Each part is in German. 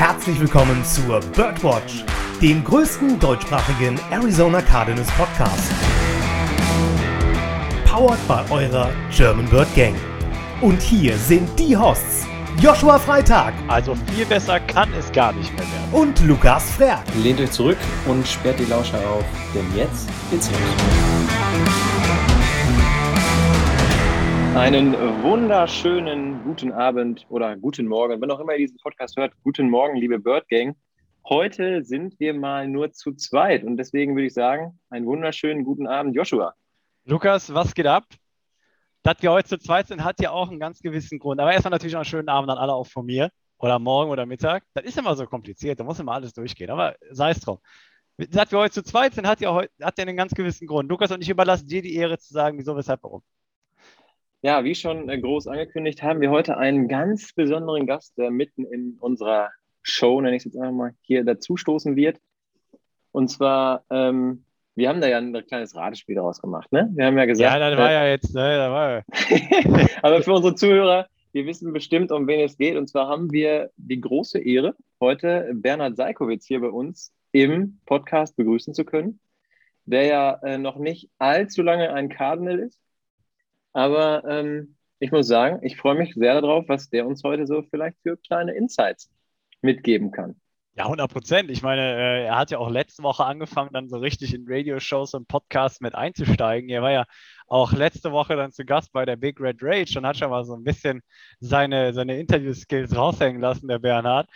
Herzlich willkommen zur Birdwatch, dem größten deutschsprachigen Arizona Cardinals Podcast. Powered by eurer German Bird Gang. Und hier sind die Hosts Joshua Freitag. Also viel besser kann es gar nicht mehr werden. Und Lukas Freitag. Lehnt euch zurück und sperrt die Lauscher auf, denn jetzt geht's los. Einen wunderschönen guten Abend oder guten Morgen, wenn auch immer ihr diesen Podcast hört. Guten Morgen, liebe Bird Gang. Heute sind wir mal nur zu zweit und deswegen würde ich sagen, einen wunderschönen guten Abend, Joshua. Lukas, was geht ab? Dass wir heute zu zweit sind, hat ja auch einen ganz gewissen Grund. Aber erstmal natürlich auch einen schönen Abend an alle auch von mir oder morgen oder Mittag. Das ist immer so kompliziert, da muss immer alles durchgehen, aber sei es drum. Dass wir heute zu zweit sind, hat ja einen ganz gewissen Grund. Lukas und ich überlassen dir die Ehre zu sagen, wieso, weshalb, warum. Ja, wie schon groß angekündigt, haben wir heute einen ganz besonderen Gast, der mitten in unserer Show, nenne ich es jetzt einfach mal, hier dazu stoßen wird. Und zwar, wir haben da ja ein kleines Ratespiel daraus gemacht, ne? Wir haben ja gesagt... Ja, das war ja jetzt, ne? Das war ja. Aber für unsere Zuhörer, wir wissen bestimmt, um wen es geht. Und zwar haben wir die große Ehre, heute Bernhard Seikovitz hier bei uns im Podcast begrüßen zu können, der ja noch nicht allzu lange ein Cardinal ist. Aber ich muss sagen, ich freue mich sehr darauf, was der uns heute so vielleicht für kleine Insights mitgeben kann. Ja, 100%. Ich meine, er hat ja auch letzte Woche angefangen, dann so richtig in Radioshows und Podcasts mit einzusteigen. Er war ja auch letzte Woche dann zu Gast bei der Big Red Rage und hat schon mal so ein bisschen seine Interview-Skills raushängen lassen, der Bernhard.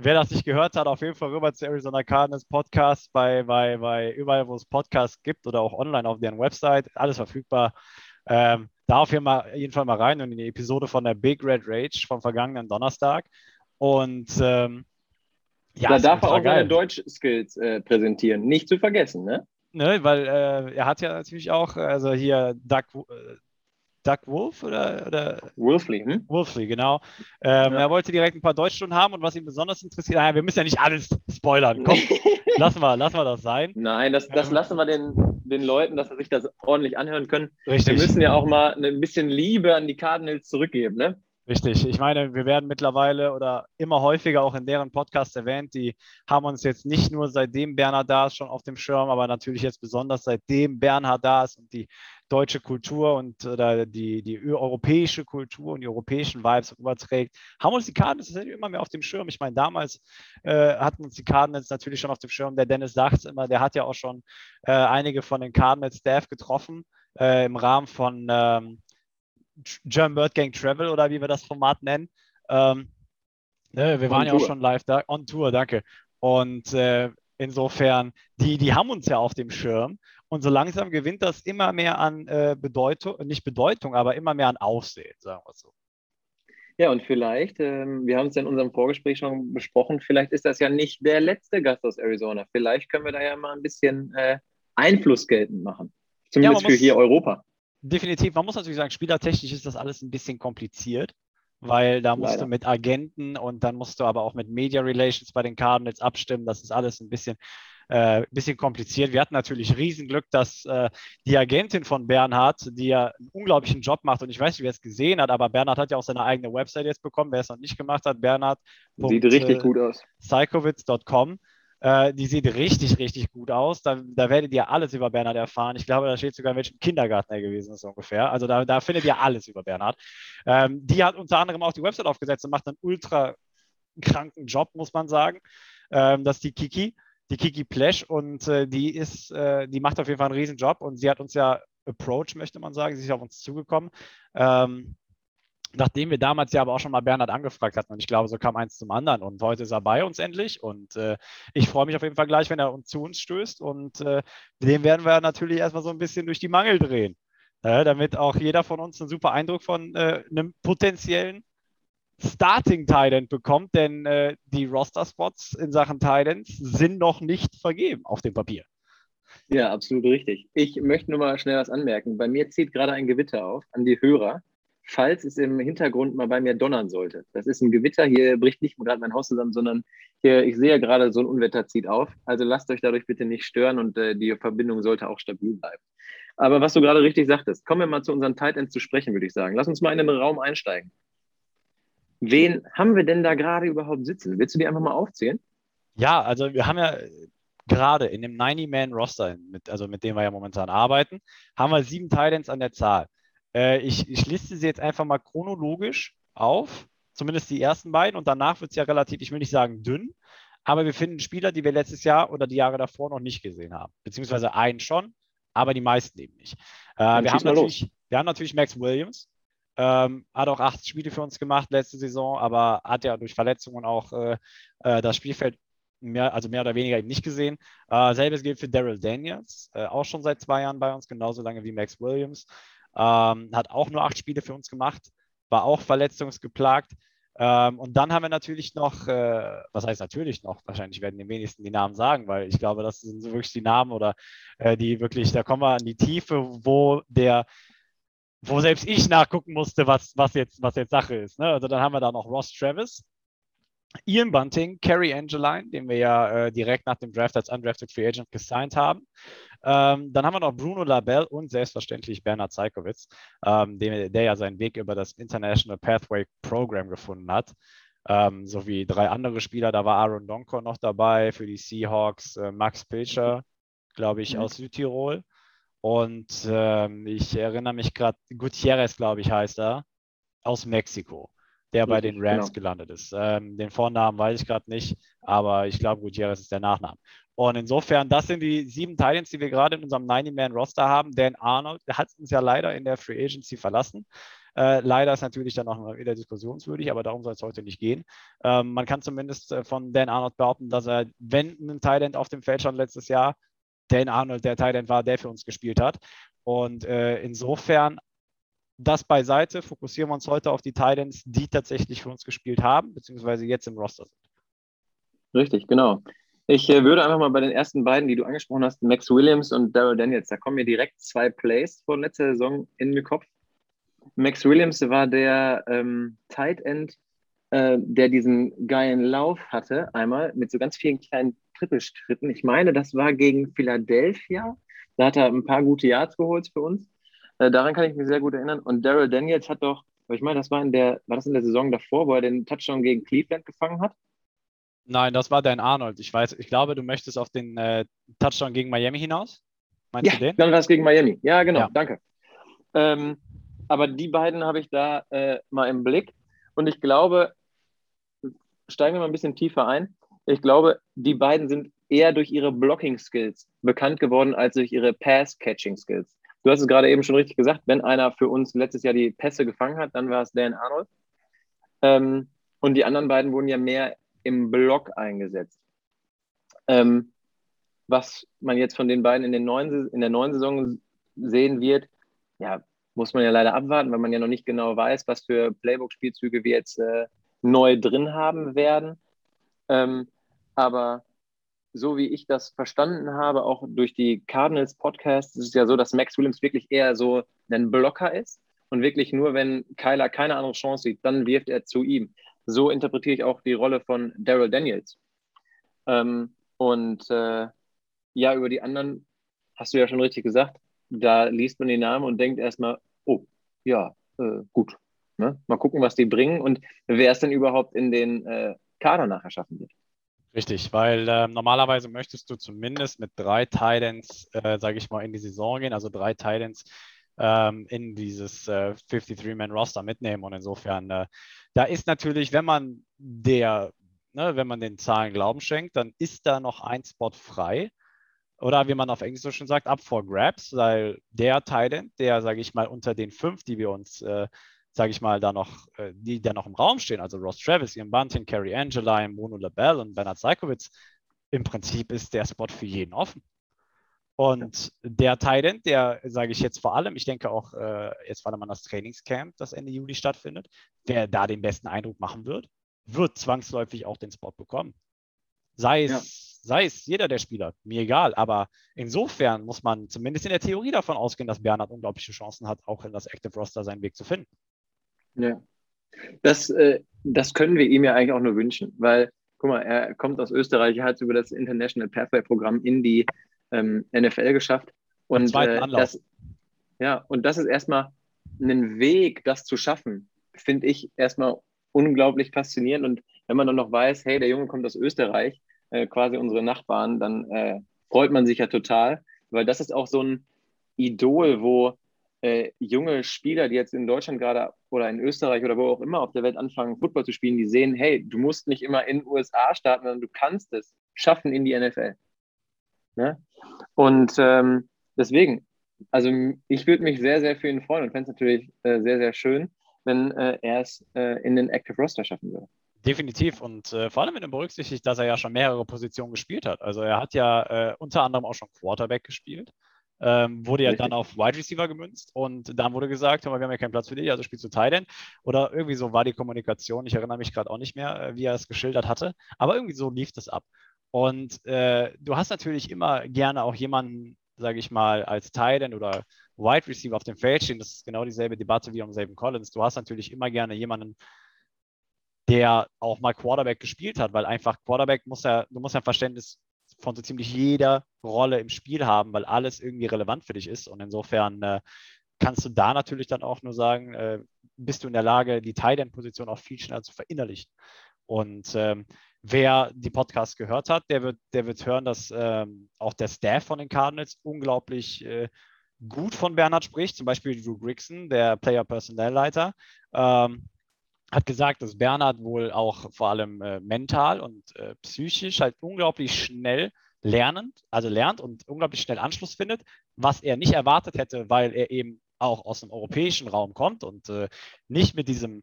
Wer das nicht gehört hat, auf jeden Fall rüber zu Arizona Cardinals Podcast, bei überall, wo es Podcasts gibt oder auch online auf deren Website, alles verfügbar. Da auf jeden Fall mal rein und in die Episode von der Big Red Rage vom vergangenen Donnerstag. Und ja, da darf er auch seine Deutsch-Skills präsentieren, nicht zu vergessen, ne? Ne, weil er hat ja natürlich auch, also hier Doug Wolf oder? Wolfley, Wolfley, genau. Ja. Er wollte direkt ein paar Deutschstunden haben und was ihn besonders interessiert, naja, wir müssen ja nicht alles spoilern, komm, lassen wir das sein. Nein, das lassen wir den Leuten, dass sie sich das ordentlich anhören können. Richtig. Wir müssen ja auch mal ein bisschen Liebe an die Cardinals zurückgeben, ne? Richtig. Ich meine, wir werden mittlerweile oder immer häufiger auch in deren Podcasts erwähnt. Die haben uns jetzt nicht nur seitdem Bernhard da ist schon auf dem Schirm, aber natürlich jetzt besonders seitdem Bernhard da ist und die deutsche Kultur und oder die europäische Kultur und die europäischen Vibes überträgt, haben uns die Cardinals immer mehr auf dem Schirm. Ich meine, damals hatten uns die Cardinals natürlich schon auf dem Schirm. Der Dennis sagt es immer, der hat ja auch schon einige von den Cardinals-Staff getroffen im Rahmen von... German Bird Gang Travel oder wie wir das Format nennen. Wir waren ja auch schon live da, on Tour, danke. Und insofern, die haben uns ja auf dem Schirm und so langsam gewinnt das immer mehr an Bedeutung, nicht Bedeutung, aber immer mehr an Aufsehen, sagen wir es so. Ja, und vielleicht, wir haben es ja in unserem Vorgespräch schon besprochen, vielleicht ist das ja nicht der letzte Gast aus Arizona. Vielleicht können wir da ja mal ein bisschen Einfluss geltend machen. Zumindest ja, für hier Europa. Definitiv, man muss natürlich sagen, spielertechnisch ist das alles ein bisschen kompliziert, weil da musst du mit Agenten und dann musst du aber auch mit Media Relations bei den Cardinals abstimmen, das ist alles ein bisschen kompliziert. Wir hatten natürlich Riesenglück, dass die Agentin von Bernhard, die ja einen unglaublichen Job macht und ich weiß nicht, wer es gesehen hat, aber Bernhard hat ja auch seine eigene Website jetzt bekommen, wer es noch nicht gemacht hat, bernhard.seikovitz.com. Die sieht richtig, richtig gut aus. Da werdet ihr alles über Bernhard erfahren. Ich glaube, da steht sogar, in welchem Kindergarten er gewesen ist ungefähr. Also da findet ihr alles über Bernhard. Die hat unter anderem auch die Website aufgesetzt und macht einen ultra kranken Job, muss man sagen. Das ist die Kiki Plash und die macht auf jeden Fall einen riesen Job und sie hat uns ja approached, möchte man sagen. Sie ist auf uns zugekommen. Nachdem wir damals ja aber auch schon mal Bernhard angefragt hatten und ich glaube, so kam eins zum anderen und heute ist er bei uns endlich und ich freue mich auf jeden Fall gleich, wenn er zu uns stößt und den werden wir natürlich erstmal so ein bisschen durch die Mangel drehen, damit auch jeder von uns einen super Eindruck von einem potenziellen Starting Tight End bekommt, denn die Roster-Spots in Sachen Tight Ends sind noch nicht vergeben auf dem Papier. Ja, absolut richtig. Ich möchte nur mal schnell was anmerken. Bei mir zieht gerade ein Gewitter auf an die Hörer. Falls es im Hintergrund mal bei mir donnern sollte. Das ist ein Gewitter, hier bricht nicht gerade mein Haus zusammen, sondern hier, ich sehe gerade, so ein Unwetter zieht auf. Also lasst euch dadurch bitte nicht stören und die Verbindung sollte auch stabil bleiben. Aber was du gerade richtig sagtest, kommen wir mal zu unseren Tight Ends zu sprechen, würde ich sagen. Lass uns mal in den Raum einsteigen. Wen haben wir denn da gerade überhaupt sitzen? Willst du die einfach mal aufzählen? Ja, also wir haben ja gerade in dem 90-Man-Roster, mit dem wir ja momentan arbeiten, haben wir 7 Tight Ends an der Zahl. Ich liste sie jetzt einfach mal chronologisch auf, zumindest die ersten beiden, und danach wird es ja relativ, ich will nicht sagen dünn, aber wir finden Spieler, die wir letztes Jahr oder die Jahre davor noch nicht gesehen haben, beziehungsweise einen schon, aber die meisten eben nicht. Wir haben natürlich Maxx Williams, hat auch 8 Spiele für uns gemacht letzte Saison, aber hat ja durch Verletzungen auch das Spielfeld mehr oder weniger eben nicht gesehen. Selbes gilt für Darrell Daniels, auch schon seit 2 Jahren bei uns, genauso lange wie Maxx Williams. Hat auch nur 8 Spiele für uns gemacht, war auch verletzungsgeplagt. Und dann haben wir natürlich noch, was heißt natürlich noch, wahrscheinlich werden die wenigsten die Namen sagen, weil ich glaube, das sind so wirklich die Namen oder die wirklich, da kommen wir an die Tiefe, wo selbst ich nachgucken musste, was jetzt Sache ist. Ne? Also dann haben wir da noch Ross Travis, Ian Bunting, Carrie Angeline, den wir ja direkt nach dem Draft als Undrafted Free Agent gesigned haben. Dann haben wir noch Bruno Labelle und selbstverständlich Bernhard Seikovitz, der ja seinen Weg über das International Pathway Program gefunden hat, sowie 3 andere Spieler. Da war Aaron Donko noch dabei für die Seahawks, Max Pilcher, glaube ich, aus Südtirol. Und ich erinnere mich gerade, Gutierrez, glaube ich, heißt er, aus Mexiko, der bei den Rams gelandet ist. Den Vornamen weiß ich gerade nicht, aber ich glaube, Gutierrez ist der Nachname. Und insofern, das sind die 7 Tight Ends, die wir gerade in unserem 90-Man-Roster haben. Dan Arnold hat uns ja leider in der Free Agency verlassen. Leider ist natürlich dann auch wieder diskussionswürdig, aber darum soll es heute nicht gehen. Man kann zumindest von Dan Arnold behaupten, dass er, wenn ein Tight End auf dem Feld stand letztes Jahr, Dan Arnold der Tight End war, der für uns gespielt hat. Und insofern, das beiseite, fokussieren wir uns heute auf die Tight Ends, die tatsächlich für uns gespielt haben, beziehungsweise jetzt im Roster sind. Richtig, genau. Ich würde einfach mal bei den ersten beiden, die du angesprochen hast, Maxx Williams und Darrell Daniels, da kommen mir direkt 2 Plays von letzter Saison in den Kopf. Maxx Williams war der Tight End, der diesen geilen Lauf hatte, einmal mit so ganz vielen kleinen Trippelstritten. Ich meine, das war gegen Philadelphia. Da hat er ein paar gute Yards geholt für uns. Daran kann ich mich sehr gut erinnern. Und Darrell Daniels hat doch, ich meine, war das in der Saison davor, wo er den Touchdown gegen Cleveland gefangen hat? Nein, das war Dan Arnold. Ich glaube, du möchtest auf den Touchdown gegen Miami hinaus. Meinst du den? Dann war es gegen Miami. Ja, genau. Ja. Danke. Aber die beiden habe ich da mal im Blick. Und ich glaube, steigen wir mal ein bisschen tiefer ein. Ich glaube, die beiden sind eher durch ihre Blocking-Skills bekannt geworden, als durch ihre Pass-Catching-Skills. Du hast es gerade eben schon richtig gesagt, wenn einer für uns letztes Jahr die Pässe gefangen hat, dann war es Dan Arnold. Und die anderen beiden wurden ja mehr im Block eingesetzt. Was man jetzt von den beiden in der neuen Saison sehen wird, ja, muss man ja leider abwarten, weil man ja noch nicht genau weiß, was für Playbook-Spielzüge wir jetzt neu drin haben werden. Aber so wie ich das verstanden habe, auch durch die Cardinals-Podcasts, ist es ja so, dass Maxx Williams wirklich eher so ein Blocker ist und wirklich nur, wenn Kyler keine andere Chance sieht, dann wirft er zu ihm. So interpretiere ich auch die Rolle von Darrell Daniels. Über die anderen hast du ja schon richtig gesagt, da liest man die Namen und denkt erstmal, gut. Ne? Mal gucken, was die bringen und wer es denn überhaupt in den Kader nachher schaffen wird. Richtig, weil normalerweise möchtest du zumindest mit 3 Tight Ends, sage ich mal, in die Saison gehen, also 3 Tight Ends in dieses 53-Man-Roster mitnehmen. Und insofern, da ist natürlich, wenn man den Zahlen Glauben schenkt, dann ist da noch ein Spot frei. Oder wie man auf Englisch so schön sagt, up for grabs, weil der Tight End, der, sage ich mal, unter den 5, die wir uns die da noch im Raum stehen, also Ross Travis, Ian Bunting, Carrie Angeline, Bruno Labelle und Bernhard Seikovitz, im Prinzip ist der Spot für jeden offen. Und der Tight End, der, sage ich jetzt vor allem, ich denke auch, jetzt vor allem an das Trainingscamp, das Ende Juli stattfindet, der da den besten Eindruck machen wird zwangsläufig auch den Spot bekommen. Sei es jeder der Spieler, mir egal, aber insofern muss man zumindest in der Theorie davon ausgehen, dass Bernhard unglaubliche Chancen hat, auch in das Active Roster seinen Weg zu finden. Ja, das können wir ihm ja eigentlich auch nur wünschen, weil, guck mal, er kommt aus Österreich, er hat es über das International Pathway Programm in die NFL geschafft. Und im zweiten Anlauf. Und das ist erstmal ein Weg, das zu schaffen, finde ich erstmal unglaublich faszinierend. Und wenn man dann noch weiß, hey, der Junge kommt aus Österreich, quasi unsere Nachbarn, dann freut man sich ja total, weil das ist auch so ein Idol, wo junge Spieler, die jetzt in Deutschland gerade oder in Österreich oder wo auch immer auf der Welt anfangen, Football zu spielen, die sehen, hey, du musst nicht immer in den USA starten, sondern du kannst es schaffen in die NFL. Ne? Und deswegen, also ich würde mich sehr, sehr für ihn freuen und fände es natürlich sehr, sehr schön, wenn er es in den Active Roster schaffen würde. Definitiv und vor allem, wenn man berücksichtigt, dass er ja schon mehrere Positionen gespielt hat. Also er hat ja unter anderem auch schon Quarterback gespielt, wurde ja dann auf Wide Receiver gemünzt und dann wurde gesagt, hör mal, wir haben ja keinen Platz für dich, also spielst du Tight End oder irgendwie so war die Kommunikation, ich erinnere mich gerade auch nicht mehr, wie er es geschildert hatte, aber irgendwie so lief das ab. Und du hast natürlich immer gerne auch jemanden, sage ich mal, als Tight End oder Wide Receiver auf dem Feld stehen, das ist genau dieselbe Debatte wie um Zayvon Collins, du hast natürlich immer gerne jemanden, der auch mal Quarterback gespielt hat, weil einfach Quarterback du musst ja ein Verständnis von so ziemlich jeder Rolle im Spiel haben, weil alles irgendwie relevant für dich ist. Und insofern kannst du da natürlich dann auch nur sagen, bist du in der Lage, die Tight End-Position auch viel schneller zu verinnerlichen. Und wer die Podcasts gehört hat, der wird hören, dass auch der Staff von den Cardinals unglaublich gut von Bernhard spricht, zum Beispiel Drew Grigson, der Player-Personnel-Leiter, hat gesagt, dass Bernhard wohl auch vor allem mental und psychisch halt unglaublich schnell lernt und unglaublich schnell Anschluss findet, was er nicht erwartet hätte, weil er eben auch aus dem europäischen Raum kommt und nicht mit diesem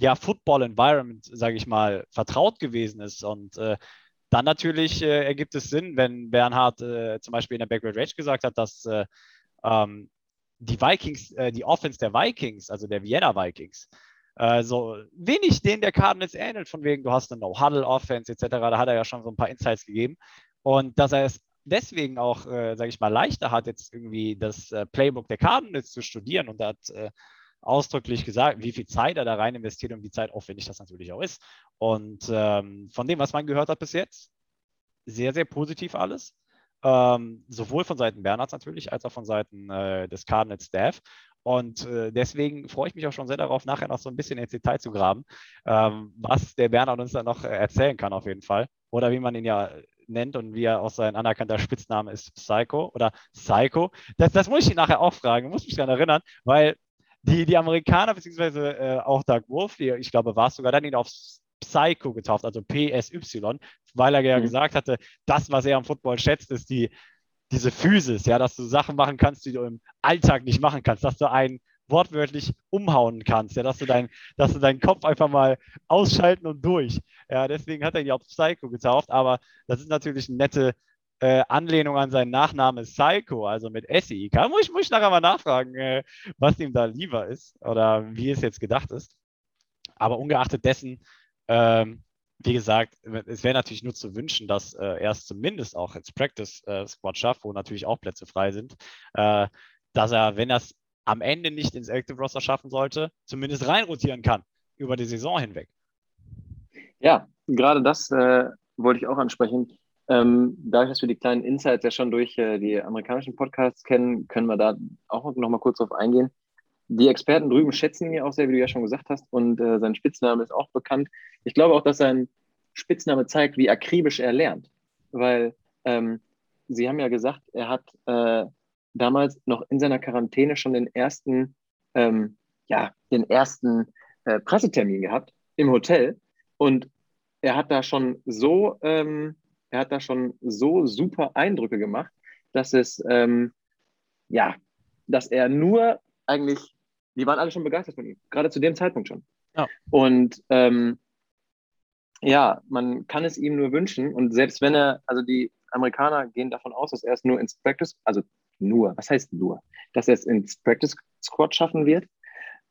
Football-Environment, sage ich mal, vertraut gewesen ist. Und dann natürlich ergibt es Sinn, wenn Bernhard zum Beispiel in der Big Red Rage gesagt hat, dass die Vikings, die Offense der Vikings, also der Vienna Vikings, so wenig denen der Cardinals ähnelt, von wegen, du hast eine No-Huddle-Offense etc., da hat er ja schon so ein paar Insights gegeben und dass er es deswegen auch, sage ich mal, leichter hat, jetzt irgendwie das Playbook der Cardinals zu studieren und er hat ausdrücklich gesagt, wie viel Zeit er da rein investiert und wie zeitaufwendig das natürlich auch ist und von dem, was man gehört hat bis jetzt, sehr, sehr positiv alles, sowohl von Seiten Bernhards natürlich, als auch von Seiten des Cardinals-Staff. Und deswegen freue ich mich auch schon sehr darauf, nachher noch so ein bisschen ins Detail zu graben, was der Bernhard uns dann noch erzählen kann auf jeden Fall. Oder wie man ihn ja nennt und wie er auch sein anerkannter Spitzname ist, Psycho oder Psycho. Das muss ich ihn nachher auch fragen, muss mich daran erinnern, weil die Amerikaner, beziehungsweise auch Doug Wolfley, ich glaube, war es sogar, dann ihn auf Psycho getauft, also PSY, weil er ja gesagt hatte, das, was er am Football schätzt, ist diese Physis, ja, dass du Sachen machen kannst, die du im Alltag nicht machen kannst, dass du einen wortwörtlich umhauen kannst, ja, dass du deinen Kopf einfach mal ausschalten und durch. Ja, deswegen hat er ihn ja auch Psycho getauft, aber das ist natürlich eine nette Anlehnung an seinen Nachnamen Psycho, also mit SEIK. Muss ich nachher mal nachfragen, was ihm da lieber ist oder wie es jetzt gedacht ist. Aber ungeachtet dessen, wie gesagt, es wäre natürlich nur zu wünschen, dass er es zumindest auch als Practice-Squad schafft, wo natürlich auch Plätze frei sind, dass er, wenn er es am Ende nicht ins Active Roster schaffen sollte, zumindest reinrotieren kann über die Saison hinweg. Ja, gerade das wollte ich auch ansprechen. Dadurch, dass wir die kleinen Insights ja schon durch die amerikanischen Podcasts kennen, können wir da auch nochmal kurz drauf eingehen. Die Experten drüben schätzen ihn auch sehr, wie du ja schon gesagt hast, und sein Spitzname ist auch bekannt. Ich glaube auch, dass sein Spitzname zeigt, wie akribisch er lernt, weil sie haben ja gesagt, er hat damals noch in seiner Quarantäne schon den ersten Pressetermin gehabt im Hotel und er hat da schon so super Eindrücke gemacht, dass er nur eigentlich, die waren alle schon begeistert von ihm, gerade zu dem Zeitpunkt schon. Ja. Und man kann es ihm nur wünschen und selbst wenn er, also die Amerikaner gehen davon aus, dass er es nur ins Practice, dass er es ins Practice Squad schaffen wird.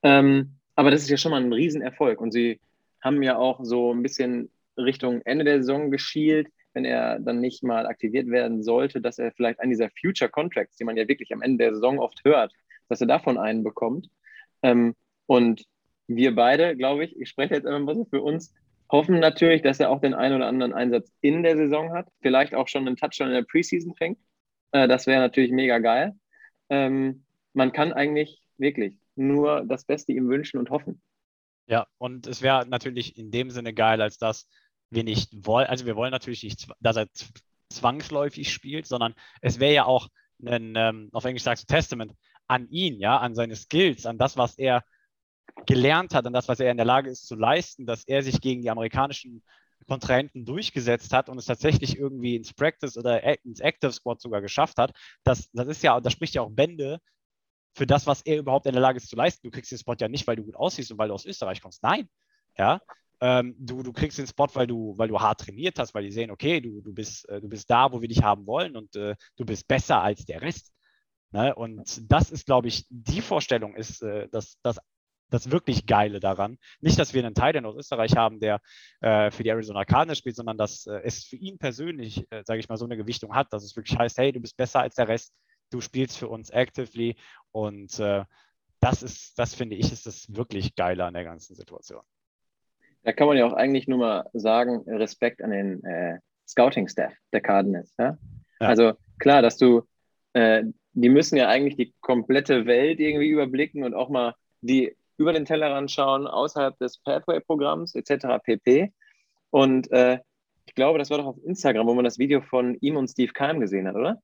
Aber das ist ja schon mal ein Riesenerfolg und sie haben ja auch so ein bisschen Richtung Ende der Saison geschielt, wenn er dann nicht mal aktiviert werden sollte, dass er vielleicht einen dieser Future Contracts, die man ja wirklich am Ende der Saison oft hört, dass er davon einen bekommt. Und wir beide, glaube ich spreche jetzt einfach mal für uns, hoffen natürlich, dass er auch den einen oder anderen Einsatz in der Saison hat, vielleicht auch schon einen Touchdown in der Preseason fängt. Das wäre natürlich mega geil. Man kann eigentlich wirklich nur das Beste ihm wünschen und hoffen. Ja, und es wäre natürlich in dem Sinne geil, als dass wir nicht wollen, also wir wollen natürlich nicht, dass er zwangsläufig spielt, sondern es wäre ja auch ein, auf Englisch sagst du Testament, an ihn, ja, an seine Skills, an das, was er gelernt hat, an das, was er in der Lage ist zu leisten, dass er sich gegen die amerikanischen Kontrahenten durchgesetzt hat und es tatsächlich irgendwie ins Practice oder ins Active Squad sogar geschafft hat. Das ist ja, das spricht ja auch Bände für das, was er überhaupt in der Lage ist zu leisten. Du kriegst den Spot ja nicht, weil du gut aussiehst und weil du aus Österreich kommst. Nein, ja. Du kriegst den Spot, weil du hart trainiert hast, weil die sehen, okay, du bist da, wo wir dich haben wollen und du bist besser als der Rest. Ne? Und das ist, glaube ich, die Vorstellung ist das wirklich Geile daran. Nicht, dass wir einen Titan aus Österreich haben, der für die Arizona Cardinals spielt, sondern dass es für ihn persönlich, sage ich mal, so eine Gewichtung hat, dass es wirklich heißt, hey, du bist besser als der Rest, du spielst für uns actively und das finde ich, ist das wirklich Geile an der ganzen Situation. Da kann man ja auch eigentlich nur mal sagen, Respekt an den Scouting-Staff der Cardinals. Ja? Ja. Also klar, dass du, die müssen ja eigentlich die komplette Welt irgendwie überblicken und auch mal die über den Tellerrand schauen, außerhalb des Pathway-Programms etc. pp. Und ich glaube, das war doch auf Instagram, wo man das Video von ihm und Steve Keim gesehen hat, oder?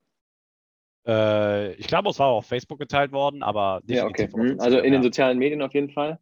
Ich glaube, es war auch auf Facebook geteilt worden, aber definitiv. Ja, okay. Also in den sozialen Medien auf jeden Fall.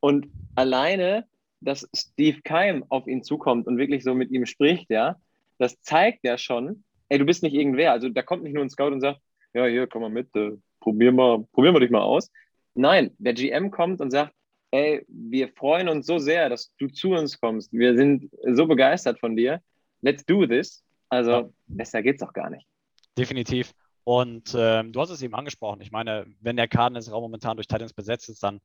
Und alleine, dass Steve Keim auf ihn zukommt und wirklich so mit ihm spricht, ja, das zeigt ja schon, ey, du bist nicht irgendwer. Also da kommt nicht nur ein Scout und sagt, ja, hier, komm mal mit, probieren wir dich mal aus. Nein, der GM kommt und sagt, ey, wir freuen uns so sehr, dass du zu uns kommst. Wir sind so begeistert von dir. Let's do this. Also ja, besser geht's auch gar nicht. Definitiv. Und du hast es eben angesprochen. Ich meine, wenn der Cardinals-Raum momentan durch Titans besetzt ist, dann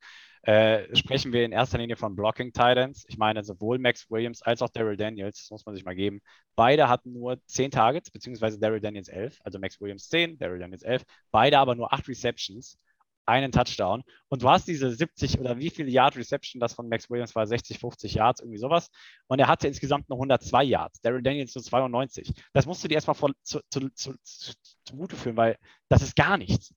sprechen wir in erster Linie von Blocking-Titans. Ich meine, sowohl Maxx Williams als auch Darrell Daniels, das muss man sich mal geben, beide hatten nur 10 Targets, beziehungsweise Darrell Daniels 11, also Maxx Williams 10, Darrell Daniels 11, beide aber nur 8 Receptions, einen Touchdown. Und du hast diese 70 oder wie viele Yard Reception, das von Maxx Williams war, 60, 50 Yards, irgendwie sowas. Und er hatte insgesamt nur 102 Yards, Darrell Daniels nur 92. Das musst du dir erstmal zugute führen, weil das ist gar nichts.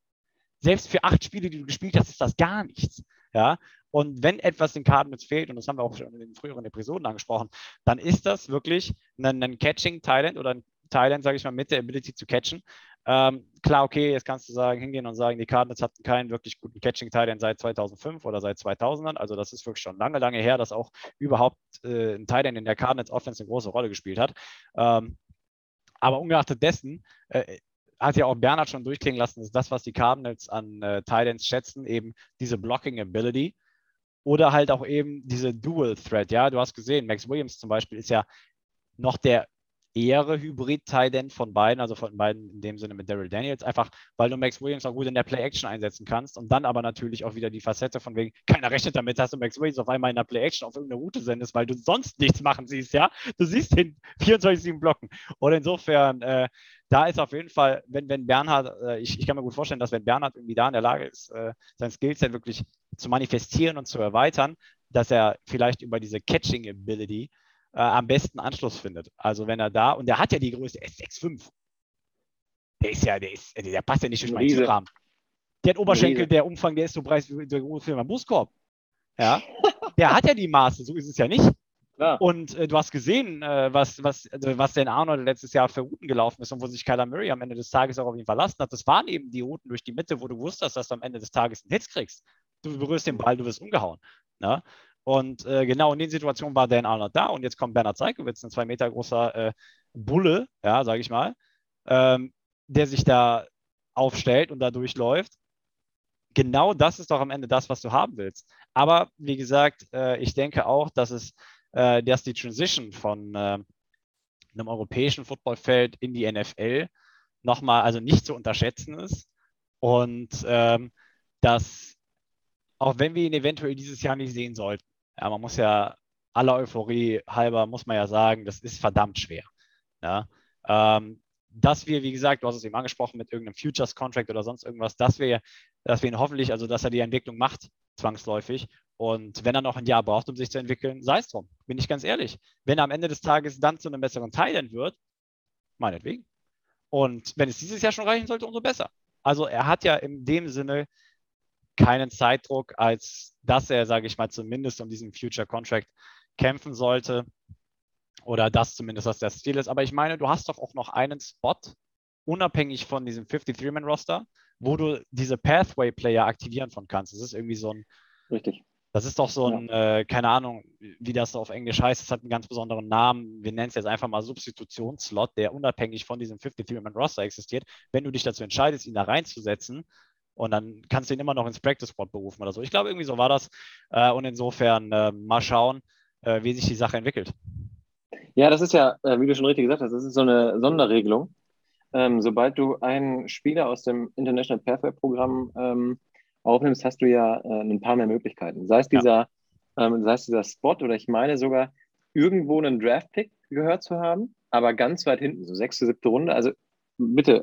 Selbst für 8 Spiele, die du gespielt hast, ist das gar nichts. Ja? Und wenn etwas den Cardinals fehlt, und das haben wir auch schon in den früheren Episoden angesprochen, dann ist das wirklich ein Catching-Talent oder ein Talent, sage ich mal, mit der Ability zu catchen. Klar, okay, jetzt kannst du hingehen und sagen, die Cardinals hatten keinen wirklich guten Catching-Tight-End seit 2005 oder seit 2000ern, also das ist wirklich schon lange, lange her, dass auch überhaupt ein Tight-End in der Cardinals-Offense eine große Rolle gespielt hat. Aber ungeachtet dessen hat ja auch Bernhard schon durchklingen lassen, dass das, was die Cardinals an Tight-Ends schätzen, eben diese Blocking-Ability oder halt auch eben diese Dual-Threat, ja, du hast gesehen, Maxx Williams zum Beispiel ist ja noch der eher Hybrid-Tight-End von beiden, also von beiden in dem Sinne mit Darrell Daniels, einfach weil du Maxx Williams auch gut in der Play-Action einsetzen kannst und dann aber natürlich auch wieder die Facette von wegen, keiner rechnet damit, dass du Maxx Williams auf einmal in der Play-Action auf irgendeine Route sendest, weil du sonst nichts machen siehst, ja? Du siehst den 24/7 blocken. Und insofern, da ist auf jeden Fall, wenn Bernhard, ich kann mir gut vorstellen, dass wenn Bernhard irgendwie da in der Lage ist, sein Skillset wirklich zu manifestieren und zu erweitern, dass er vielleicht über diese Catching-Ability am besten Anschluss findet. Also wenn er da, und der hat ja die Größe, er ist 6'5". Der passt ja nicht durch meinen Rahmen. Der hat Oberschenkel, der Umfang, der ist so breit wie der Größe für meinen Brustkorb. Ja? Der hat ja die Maße, so ist es ja nicht. Ja. Und du hast gesehen, was Dan Arnold letztes Jahr für Routen gelaufen ist und wo sich Kyler Murray am Ende des Tages auch auf ihn verlassen hat. Das waren eben die Routen durch die Mitte, wo du wusstest, dass du am Ende des Tages einen Hit kriegst. Du berührst den Ball, du wirst umgehauen. Na? Und genau in den Situationen war Dan Arnold da und jetzt kommt Bernhard Seikovitz, ein 2 Meter großer Bulle, ja, sage ich mal, der sich da aufstellt und da durchläuft. Genau das ist doch am Ende das, was du haben willst. Aber wie gesagt, ich denke auch, dass die Transition von einem europäischen Footballfeld in die NFL nochmal, also nicht zu unterschätzen ist und dass, auch wenn wir ihn eventuell dieses Jahr nicht sehen sollten, ja, man muss ja, aller Euphorie halber, muss man ja sagen, das ist verdammt schwer. Ja? Dass wir, wie gesagt, du hast es eben angesprochen, mit irgendeinem Futures-Contract oder sonst irgendwas, dass wir ihn hoffentlich, also dass er die Entwicklung macht, zwangsläufig. Und wenn er noch ein Jahr braucht, um sich zu entwickeln, sei es drum, bin ich ganz ehrlich. Wenn er am Ende des Tages dann zu einem besseren Titan wird, meinetwegen. Und wenn es dieses Jahr schon reichen sollte, umso besser. Also er hat ja in dem Sinne keinen Zeitdruck, als dass er, sage ich mal, zumindest um diesen Future Contract kämpfen sollte. Oder das zumindest, was der Stil ist. Aber ich meine, du hast doch auch noch einen Spot, unabhängig von diesem 53-Man-Roster, wo du diese Pathway-Player aktivieren von kannst. Das ist irgendwie so ein... Richtig. Das ist doch so ein, keine Ahnung, wie das so auf Englisch heißt. Es hat einen ganz besonderen Namen. Wir nennen es jetzt einfach mal Substitutionsslot, der unabhängig von diesem 53-Man-Roster existiert. Wenn du dich dazu entscheidest, ihn da reinzusetzen, und dann kannst du ihn immer noch ins Practice-Squad berufen oder so. Ich glaube, irgendwie so war das. Und insofern mal schauen, wie sich die Sache entwickelt. Ja, das ist ja, wie du schon richtig gesagt hast, das ist so eine Sonderregelung. Sobald du einen Spieler aus dem International Pathway Programm aufnimmst, hast du ja ein paar mehr Möglichkeiten. Sei es dieser Spot oder ich meine sogar irgendwo einen Draft-Pick gehört zu haben, aber ganz weit hinten, so 6., 7. Runde. Also bitte,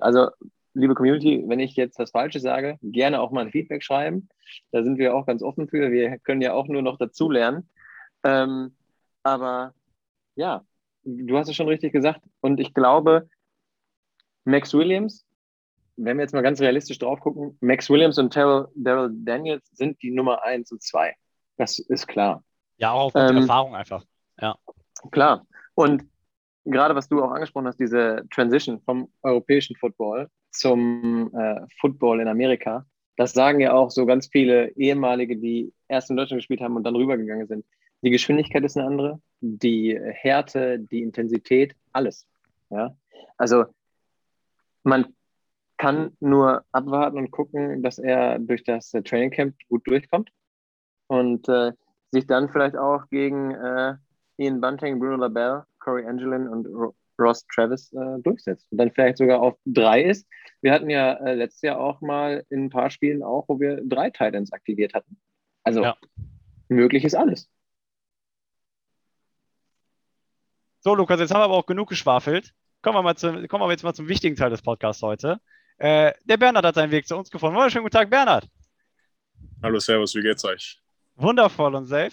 liebe Community, wenn ich jetzt das Falsche sage, gerne auch mal ein Feedback schreiben. Da sind wir auch ganz offen für. Wir können ja auch nur noch dazulernen. Aber ja, du hast es schon richtig gesagt. Und ich glaube, Maxx Williams, wenn wir jetzt mal ganz realistisch drauf gucken, Maxx Williams und Darrell Daniels sind die Nummer 1 und 2. Das ist klar. Ja, auch aufgrund der Erfahrung einfach. Ja. Klar. Und gerade was du auch angesprochen hast, diese Transition vom europäischen Football zum Football in Amerika, das sagen ja auch so ganz viele Ehemalige, die erst in Deutschland gespielt haben und dann rübergegangen sind. Die Geschwindigkeit ist eine andere, die Härte, die Intensität, alles. Ja? Also man kann nur abwarten und gucken, dass er durch das Training Camp gut durchkommt und sich dann vielleicht auch gegen Ian Bunting, Bruno Labelle, Carrie Angeline und Ross Travis durchsetzt und dann vielleicht sogar auf 3 ist. Wir hatten ja letztes Jahr auch mal in ein paar Spielen auch, wo wir 3 Tight Ends aktiviert hatten. Also ja, möglich ist alles. So, Lukas, jetzt haben wir aber auch genug geschwafelt. Kommen wir jetzt mal zum wichtigen Teil des Podcasts heute. Der Bernhard hat seinen Weg zu uns gefunden. Wunderschönen guten Tag, Bernhard. Hallo, servus, wie geht's euch? Wundervoll und safe?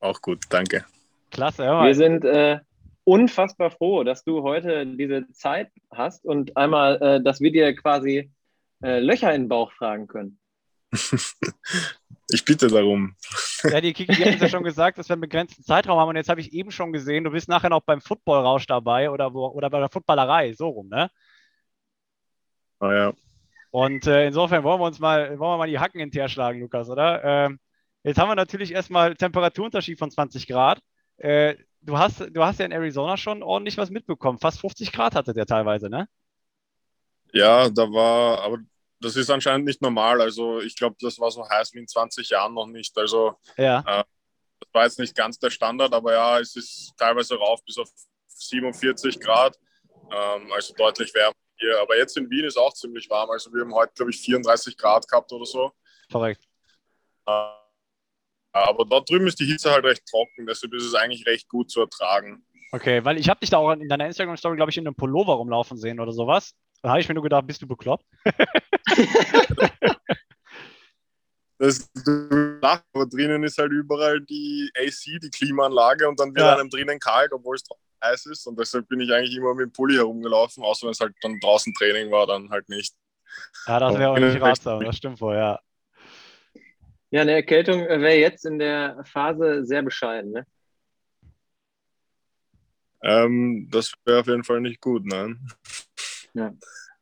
Auch gut, danke. Klasse, hör mal. Wir sind unfassbar froh, dass du heute diese Zeit hast und einmal, dass wir dir quasi Löcher in den Bauch fragen können. Ich bitte darum. Ja, die Kiki hat uns ja schon gesagt, dass wir einen begrenzten Zeitraum haben und jetzt habe ich eben schon gesehen, du bist nachher noch beim Footballrausch dabei oder bei der Footballerei, so rum, ne? Oh ja. Und insofern wollen wir mal die Hacken hinterher schlagen, Lukas, oder? Jetzt haben wir natürlich erstmal Temperaturunterschied von 20 Grad. Du hast ja in Arizona schon ordentlich was mitbekommen. Fast 50 Grad hatte der teilweise, ne? Ja, aber das ist anscheinend nicht normal. Also ich glaube, das war so heiß wie in 20 Jahren noch nicht. Also ja. Das war jetzt nicht ganz der Standard, aber ja, es ist teilweise rauf bis auf 47 Grad. Also deutlich wärmer hier. Aber jetzt in Wien ist auch ziemlich warm. Also wir haben heute, glaube ich, 34 Grad gehabt oder so. Korrekt. Aber dort drüben ist die Hitze halt recht trocken. Deshalb ist es eigentlich recht gut zu ertragen. Okay, weil ich habe dich da auch in deiner Instagram-Story, glaube ich, in einem Pullover rumlaufen sehen oder sowas. Da habe ich mir nur gedacht, bist du bekloppt? Aber drinnen ist halt überall die AC, die Klimaanlage, und dann wird einem drinnen kalt, obwohl es draußen heiß ist. Und deshalb bin ich eigentlich immer mit dem Pulli herumgelaufen, außer wenn es halt dann draußen Training war, dann halt nicht. Ja, das wäre auch nicht ratsam, das stimmt wohl, ja. Ja, eine Erkältung wäre jetzt in der Phase sehr bescheiden, ne? Das wäre auf jeden Fall nicht gut, nein. Ja.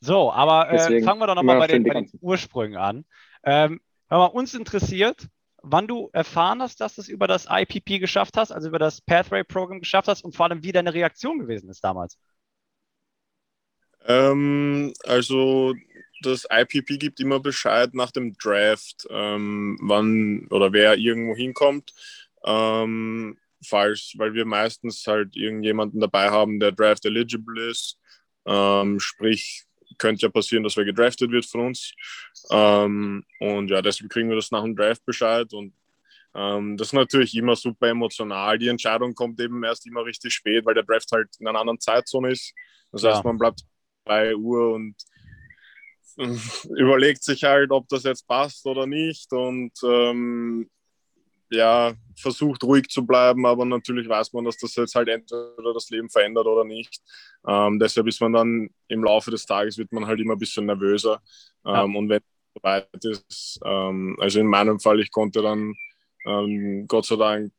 So, aber fangen wir doch nochmal bei den Ursprüngen an. Hör mal, uns interessiert, wann du erfahren hast, dass du es über das IPP geschafft hast, also über das Pathway Program geschafft hast, und vor allem, wie deine Reaktion gewesen ist damals. Also das IPP gibt immer Bescheid nach dem Draft, wann oder wer irgendwo hinkommt. Falls, weil wir meistens halt irgendjemanden dabei haben, der Draft eligible ist. Sprich, könnte ja passieren, dass wer gedraftet wird von uns. Und ja, deswegen kriegen wir das nach dem Draft Bescheid. Und das ist natürlich immer super emotional. Die Entscheidung kommt eben erst immer richtig spät, weil der Draft halt in einer anderen Zeitzone ist. Das heißt, man bleibt 3 Uhr und überlegt sich halt, ob das jetzt passt oder nicht. Und versucht ruhig zu bleiben, aber natürlich weiß man, dass das jetzt halt entweder das Leben verändert oder nicht. Deshalb ist man dann im Laufe des Tages wird man halt immer ein bisschen nervöser. Und wenn bereit ist. Also in meinem Fall, ich konnte dann Gott sei Dank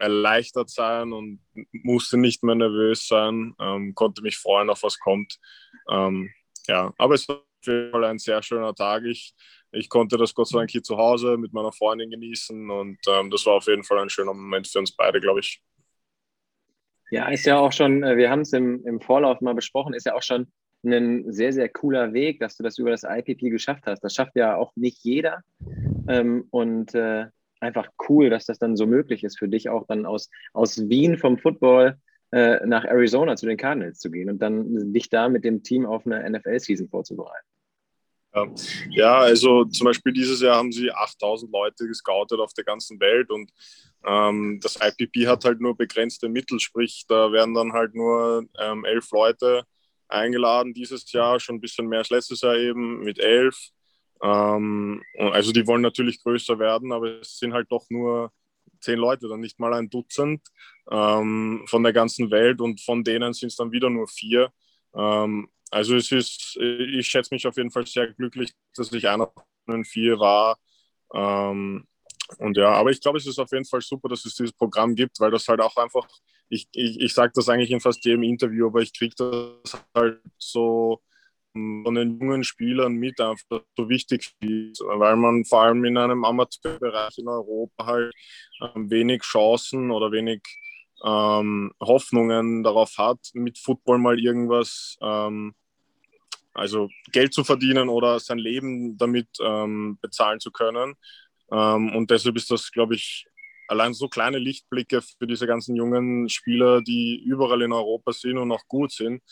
erleichtert sein und musste nicht mehr nervös sein, konnte mich freuen auf was kommt. Ja, aber es war auf jeden Fall ein sehr schöner Tag. Ich konnte das Gott sei Dank hier zu Hause mit meiner Freundin genießen und das war auf jeden Fall ein schöner Moment für uns beide, glaube ich. Ja, ist ja auch schon, wir haben es im Vorlauf mal besprochen, ist ja auch schon ein sehr, sehr cooler Weg, dass du das über das IPP geschafft hast. Das schafft ja auch nicht jeder und einfach cool, dass das dann so möglich ist für dich, auch dann aus Wien vom Football nach Arizona zu den Cardinals zu gehen und dann dich da mit dem Team auf eine NFL-Season vorzubereiten. Ja, also zum Beispiel dieses Jahr haben sie 8.000 Leute gescoutet auf der ganzen Welt und das IPP hat halt nur begrenzte Mittel, sprich da werden dann halt nur 11 Leute eingeladen dieses Jahr, schon ein bisschen mehr als letztes Jahr eben mit 11. Also die wollen natürlich größer werden, aber es sind halt doch nur 10 Leute, dann nicht mal ein Dutzend von der ganzen Welt und von denen sind es dann wieder nur 4. Also ich schätze mich auf jeden Fall sehr glücklich, dass ich einer von 4 war. Und ja, aber ich glaube, es ist auf jeden Fall super, dass es dieses Programm gibt, weil das halt auch einfach, ich sage das eigentlich in fast jedem Interview, aber ich kriege das halt so von den jungen Spielern mit, einfach so wichtig ist, weil man vor allem in einem Amateurbereich in Europa halt wenig Chancen oder wenig Hoffnungen darauf hat, mit Football mal irgendwas, also Geld zu verdienen oder sein Leben damit bezahlen zu können. Und deshalb ist das, glaube ich, allein so kleine Lichtblicke für diese ganzen jungen Spieler, die überall in Europa sind und auch gut sind,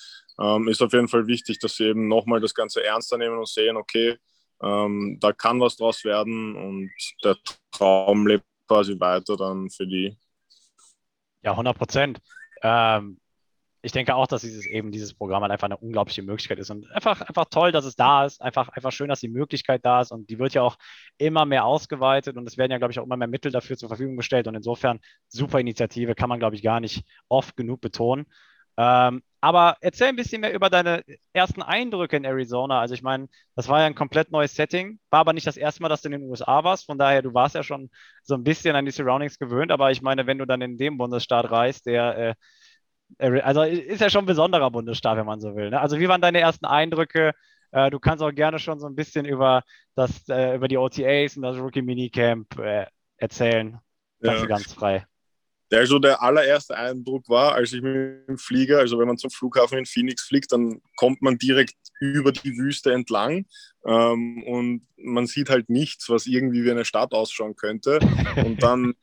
ist auf jeden Fall wichtig, dass sie eben nochmal das Ganze ernster nehmen und sehen, okay, da kann was draus werden und der Traum lebt quasi weiter dann für die. Ja, 100%. Ich denke auch, dass dieses Programm halt einfach eine unglaubliche Möglichkeit ist und einfach toll, dass es da ist, einfach schön, dass die Möglichkeit da ist und die wird ja auch immer mehr ausgeweitet und es werden ja, glaube ich, auch immer mehr Mittel dafür zur Verfügung gestellt und insofern super Initiative, kann man, glaube ich, gar nicht oft genug betonen. Aber erzähl ein bisschen mehr über deine ersten Eindrücke in Arizona. Also ich meine, das war ja ein komplett neues Setting, war aber nicht das erste Mal, dass du in den USA warst, von daher, du warst ja schon so ein bisschen an die Surroundings gewöhnt, aber ich meine, wenn du dann in den Bundesstaat reist, also ist ja schon ein besonderer Bundesstaat, wenn man so will, ne? Also wie waren deine ersten Eindrücke? Du kannst auch gerne schon so ein bisschen über die OTAs und das Rookie-Minicamp erzählen. Kannst du ganz frei. Also der allererste Eindruck war, als ich mit dem Flieger, also wenn man zum Flughafen in Phoenix fliegt, dann kommt man direkt über die Wüste entlang und man sieht halt nichts, was irgendwie wie eine Stadt ausschauen könnte und dann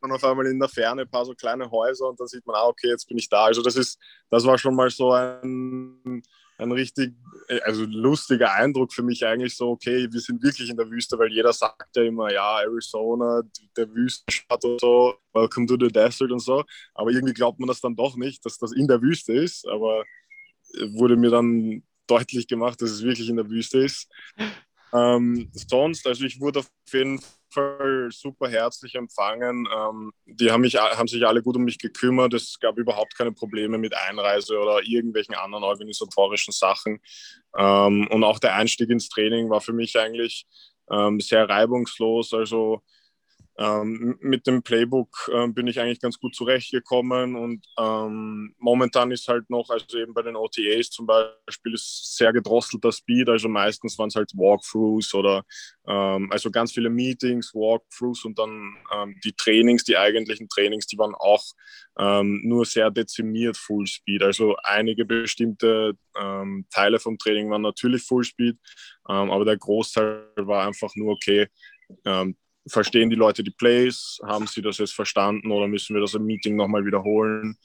man auf einmal in der Ferne ein paar so kleine Häuser und dann sieht man, okay, jetzt bin ich da. Also das war schon mal so ein richtig, also lustiger Eindruck für mich eigentlich so, okay, wir sind wirklich in der Wüste, weil jeder sagt ja immer, ja, Arizona, der Wüstenstadt und so, welcome to the desert und so, aber irgendwie glaubt man das dann doch nicht, dass das in der Wüste ist, aber wurde mir dann deutlich gemacht, dass es wirklich in der Wüste ist. Sonst, also ich wurde auf jeden Fall super herzlich empfangen. Die haben sich alle gut um mich gekümmert. Es gab überhaupt keine Probleme mit Einreise oder irgendwelchen anderen organisatorischen Sachen. Und auch der Einstieg ins Training war für mich eigentlich sehr reibungslos. Also mit dem Playbook bin ich eigentlich ganz gut zurechtgekommen und momentan ist halt noch, also eben bei den OTAs zum Beispiel, ist sehr gedrosselter Speed, also meistens waren es halt Walkthroughs oder also ganz viele Meetings, Walkthroughs und dann die eigentlichen Trainings, die waren auch nur sehr dezimiert Full Speed, also einige bestimmte Teile vom Training waren natürlich Full Speed, aber der Großteil war einfach nur okay, verstehen die Leute die Plays? Haben sie das jetzt verstanden oder müssen wir das im Meeting nochmal wiederholen?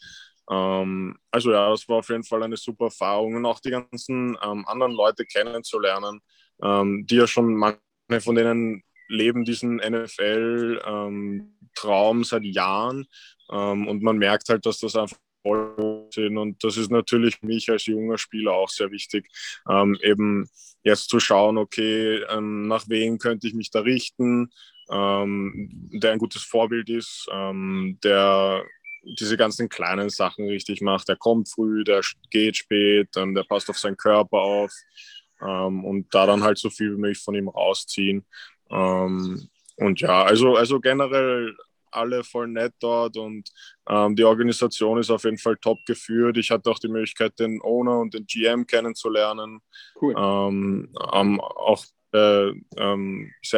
Also ja, das war auf jeden Fall eine super Erfahrung und auch die ganzen anderen Leute kennenzulernen, die ja schon, manche von denen leben diesen NFL-Traum seit Jahren und man merkt halt, dass das einfach voll sind und das ist natürlich für mich als junger Spieler auch sehr wichtig, eben jetzt zu schauen, okay, nach wem könnte ich mich da richten, der ein gutes Vorbild ist, der diese ganzen kleinen Sachen richtig macht. Der kommt früh, der geht spät, der passt auf seinen Körper auf. und da dann halt so viel wie möglich von ihm rausziehen. Und ja, also generell alle voll nett dort und die Organisation ist auf jeden Fall top geführt. Ich hatte auch die Möglichkeit, den Owner und den GM kennenzulernen. Cool. Auch sehr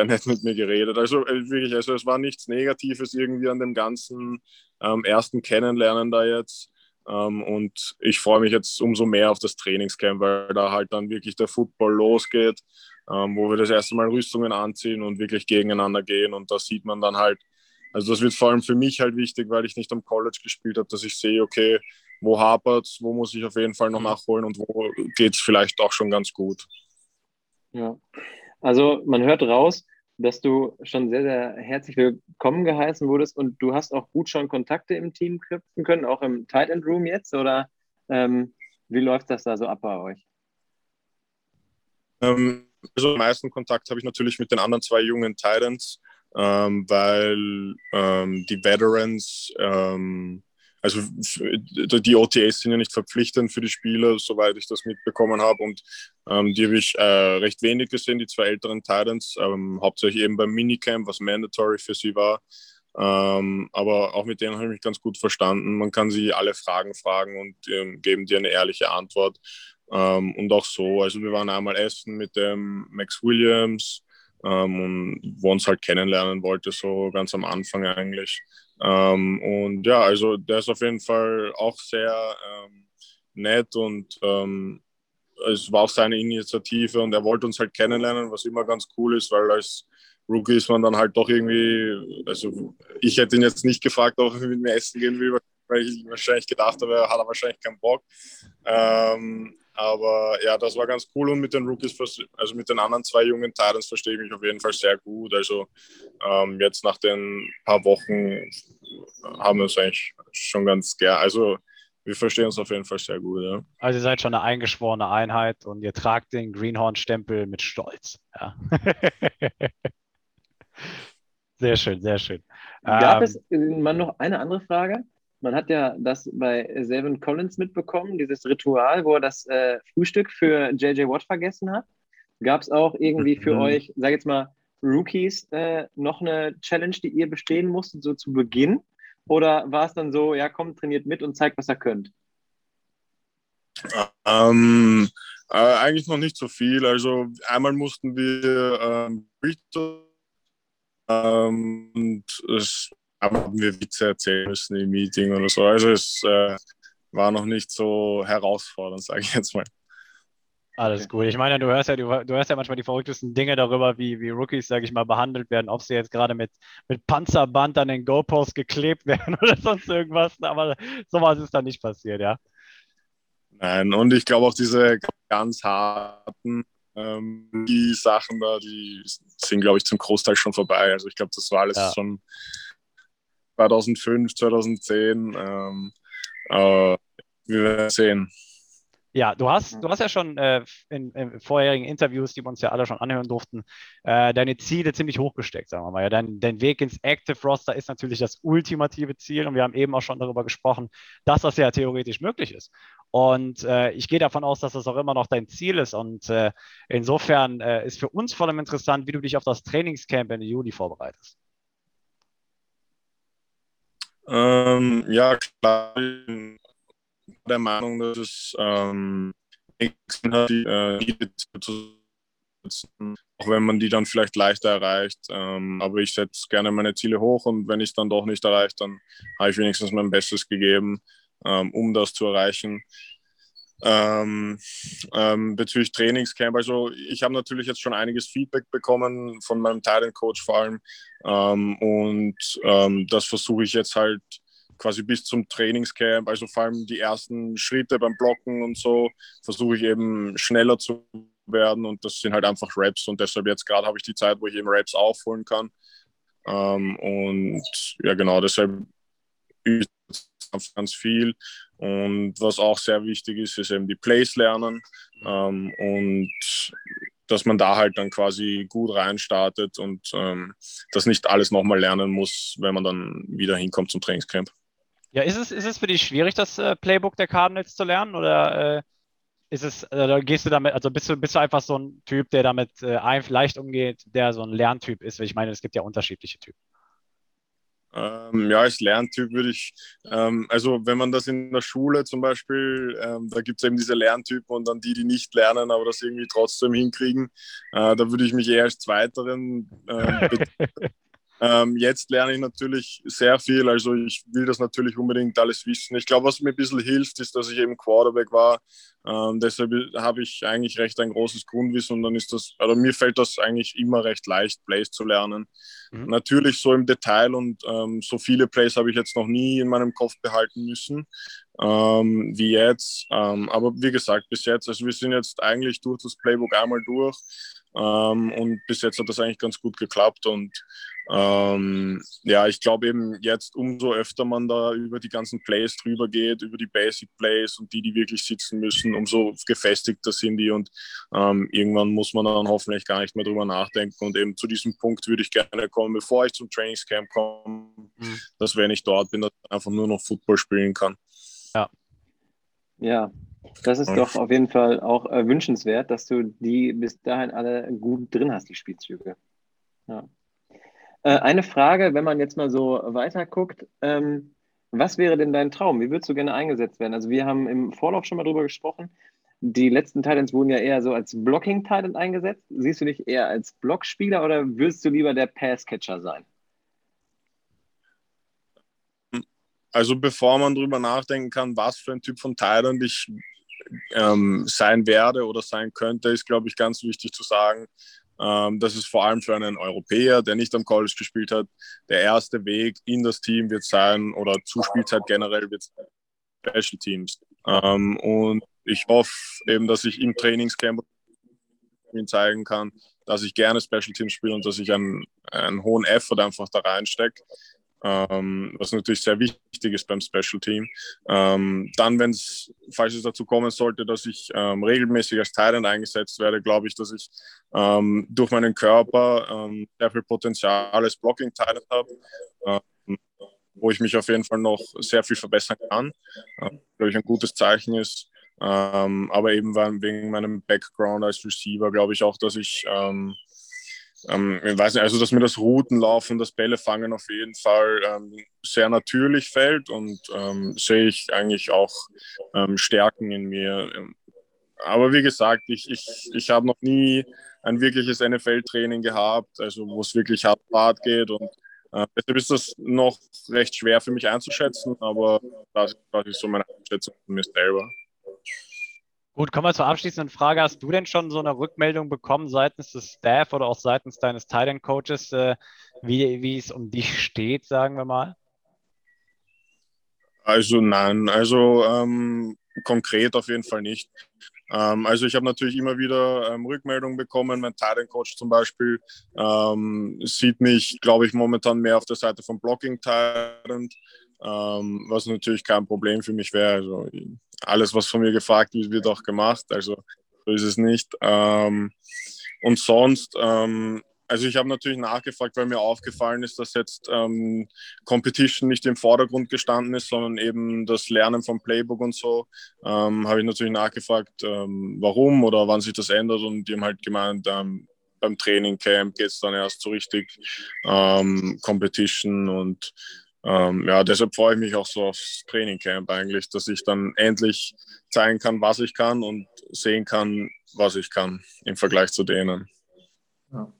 nett mit mir geredet. Also wirklich, also es war nichts Negatives irgendwie an dem ganzen ersten Kennenlernen da jetzt. Und ich freue mich jetzt umso mehr auf das Trainingscamp, weil da halt dann wirklich der Football losgeht, wo wir das erste Mal Rüstungen anziehen und wirklich gegeneinander gehen. Und da sieht man dann halt, also das wird vor allem für mich halt wichtig, weil ich nicht am College gespielt habe, dass ich sehe, okay, wo hapert es, wo muss ich auf jeden Fall noch nachholen und wo geht es vielleicht auch schon ganz gut. Ja, also man hört raus, dass du schon sehr, sehr herzlich willkommen geheißen wurdest und du hast auch gut schon Kontakte im Team knüpfen können, auch im Tight End Room jetzt, oder wie läuft das da so ab bei euch? Also am meisten Kontakt habe ich natürlich mit den anderen zwei jungen Tight Ends, weil die Veterans, also die OTAs sind ja nicht verpflichtend für die Spieler, soweit ich das mitbekommen habe. Und die habe ich recht wenig gesehen, die zwei älteren Titans, hauptsächlich eben beim Minicamp, was mandatory für sie war. Aber auch mit denen habe ich mich ganz gut verstanden. Man kann sie alle fragen und geben dir eine ehrliche Antwort. Und auch so, also wir waren einmal essen mit dem Maxx Williams, und wo uns halt kennenlernen wollte, so ganz am Anfang eigentlich. Und ja, also der ist auf jeden Fall auch sehr nett und es war auch seine Initiative und er wollte uns halt kennenlernen, was immer ganz cool ist, weil als Rookie ist man dann halt doch irgendwie, also ich hätte ihn jetzt nicht gefragt, ob er mit mir essen gehen will, weil ich wahrscheinlich gedacht habe, hat er wahrscheinlich keinen Bock. Aber ja, das war ganz cool und mit den Rookies, also mit den anderen zwei jungen Titans verstehe ich mich auf jeden Fall sehr gut. Also jetzt nach den paar Wochen haben wir uns eigentlich schon ganz gern. Also wir verstehen uns auf jeden Fall sehr gut. Ja. Also ihr seid schon eine eingeschworene Einheit und ihr tragt den Greenhorn-Stempel mit Stolz. Ja. Sehr schön, sehr schön. Gab es mal noch eine andere Frage? Man hat ja das bei Selvin Collins mitbekommen, dieses Ritual, wo er das Frühstück für J.J. Watt vergessen hat. Gab es auch irgendwie für euch, sag jetzt mal, Rookies noch eine Challenge, die ihr bestehen musstet, so zu Beginn? Oder war es dann so, ja komm, trainiert mit und zeigt, was ihr könnt? Eigentlich noch nicht so viel. Also einmal mussten wir und es aber haben wir Witze erzählen müssen im Meeting oder so. Also es war noch nicht so herausfordernd, sage ich jetzt mal. Alles gut. Ich meine, du hörst ja manchmal die verrücktesten Dinge darüber, wie Rookies, sage ich mal, behandelt werden, ob sie jetzt gerade mit Panzerband an den Goalpost geklebt werden oder sonst irgendwas. Aber sowas ist da nicht passiert, ja. Nein, und ich glaube auch diese ganz harten die Sachen da, die sind, glaube ich, zum Großteil schon vorbei. Also ich glaube, das war alles schon 2005, 2010, wir werden sehen. Ja, du hast ja schon in vorherigen Interviews, die wir uns ja alle schon anhören durften, deine Ziele ziemlich hochgesteckt, sagen wir mal. Ja, dein Weg ins Active Roster ist natürlich das ultimative Ziel und wir haben eben auch schon darüber gesprochen, dass das ja theoretisch möglich ist. Und ich gehe davon aus, dass das auch immer noch dein Ziel ist und insofern ist für uns vor allem interessant, wie du dich auf das Trainingscamp Ende Juni vorbereitest. Ja, klar, ich bin der Meinung, dass es nichts hat, auch wenn man die dann vielleicht leichter erreicht. Aber ich setze gerne meine Ziele hoch und wenn ich es dann doch nicht erreiche, dann habe ich wenigstens mein Bestes gegeben, um das zu erreichen. Bezüglich Trainingscamp, also ich habe natürlich jetzt schon einiges Feedback bekommen von meinem Tight-End-Coach vor allem und das versuche ich jetzt halt quasi bis zum Trainingscamp, also vor allem die ersten Schritte beim Blocken und so, versuche ich eben schneller zu werden und das sind halt einfach Reps und deshalb jetzt gerade habe ich die Zeit, wo ich eben Reps aufholen kann und ja genau, deshalb übe ich ganz viel. Und was auch sehr wichtig ist, ist eben die Plays lernen und dass man da halt dann quasi gut reinstartet und das nicht alles nochmal lernen muss, wenn man dann wieder hinkommt zum Trainingscamp. Ja, ist es für dich schwierig, das Playbook der Cardinals zu lernen oder ist es, gehst du damit, also bist du einfach so ein Typ, der damit leicht umgeht, der so ein Lerntyp ist? Ich meine, es gibt ja unterschiedliche Typen. Ja, als Lerntyp würde ich, also wenn man das in der Schule zum Beispiel, da gibt es eben diese Lerntypen und dann die nicht lernen, aber das irgendwie trotzdem hinkriegen, da würde ich mich eher als Zweiteren betrachten. Jetzt lerne ich natürlich sehr viel, also ich will das natürlich unbedingt alles wissen. Ich glaube, was mir ein bisschen hilft, ist, dass ich eben Quarterback war. Deshalb habe ich eigentlich recht ein großes Grundwissen und dann ist das, also mir fällt das eigentlich immer recht leicht, Plays zu lernen. Mhm. Natürlich so im Detail und so viele Plays habe ich jetzt noch nie in meinem Kopf behalten müssen, wie jetzt. Aber wie gesagt, bis jetzt, also wir sind jetzt eigentlich durch das Playbook einmal durch. Und bis jetzt hat das eigentlich ganz gut geklappt und ja, ich glaube eben jetzt, umso öfter man da über die ganzen Plays drüber geht, über die Basic Plays und die wirklich sitzen müssen, umso gefestigter sind die und irgendwann muss man dann hoffentlich gar nicht mehr drüber nachdenken und eben zu diesem Punkt würde ich gerne kommen, bevor ich zum Trainingscamp komme, dass wenn ich dort bin, dass ich einfach nur noch Football spielen kann. Ja. Das ist doch auf jeden Fall auch wünschenswert, dass du die bis dahin alle gut drin hast, die Spielzüge. Ja. Eine Frage, wenn man jetzt mal so weiter guckt, was wäre denn dein Traum? Wie würdest du gerne eingesetzt werden? Also wir haben im Vorlauf schon mal drüber gesprochen, die letzten Titans wurden ja eher so als Blocking-Titan eingesetzt. Siehst du dich eher als Blockspieler oder würdest du lieber der Passcatcher sein? Also bevor man drüber nachdenken kann, was für ein Typ von Thailand ich sein werde oder sein könnte, ist, glaube ich, ganz wichtig zu sagen, dass es vor allem für einen Europäer, der nicht am College gespielt hat, der erste Weg in das Team wird sein oder zur Spielzeit generell wird sein, Special Teams. Und ich hoffe eben, dass ich im Trainingscamp zeigen kann, dass ich gerne Special Teams spiele und dass ich einen hohen Effort einfach da reinstecke. Was natürlich sehr wichtig ist beim Special Team. Dann, falls es dazu kommen sollte, dass ich regelmäßig als Tight End eingesetzt werde, glaube ich, dass ich durch meinen Körper sehr viel Potenzial als Blocking Tight End habe, wo ich mich auf jeden Fall noch sehr viel verbessern kann. Glaube ich, ein gutes Zeichen ist. Aber eben wegen meinem Background als Receiver glaube ich auch, dass ich ich weiß nicht, also dass mir das Routenlaufen, das Bällefangen auf jeden Fall sehr natürlich fällt und sehe ich eigentlich auch Stärken in mir. Aber wie gesagt, ich habe noch nie ein wirkliches NFL-Training gehabt, also wo es wirklich hart geht und deshalb ist das noch recht schwer für mich einzuschätzen, aber das ist so meine Einschätzung von mir selber. Gut, kommen wir zur abschließenden Frage. Hast du denn schon so eine Rückmeldung bekommen seitens des Staff oder auch seitens deines Tight End Coaches, wie es um dich steht, sagen wir mal? Also nein, also konkret auf jeden Fall nicht. Also ich habe natürlich immer wieder Rückmeldungen bekommen. Mein Tight End Coach zum Beispiel sieht mich, glaube ich, momentan mehr auf der Seite von Blocking Tight End, was natürlich kein Problem für mich wäre. Also alles, was von mir gefragt wird, wird auch gemacht, also so ist es nicht. Und sonst, also ich habe natürlich nachgefragt, weil mir aufgefallen ist, dass jetzt Competition nicht im Vordergrund gestanden ist, sondern eben das Lernen vom Playbook und so. Habe ich natürlich nachgefragt, warum oder wann sich das ändert und die haben halt gemeint, beim Trainingcamp geht es dann erst so richtig Competition und ja, deshalb freue ich mich auch so aufs Trainingcamp eigentlich, dass ich dann endlich zeigen kann, was ich kann und sehen kann, was ich kann im Vergleich zu denen. Ja.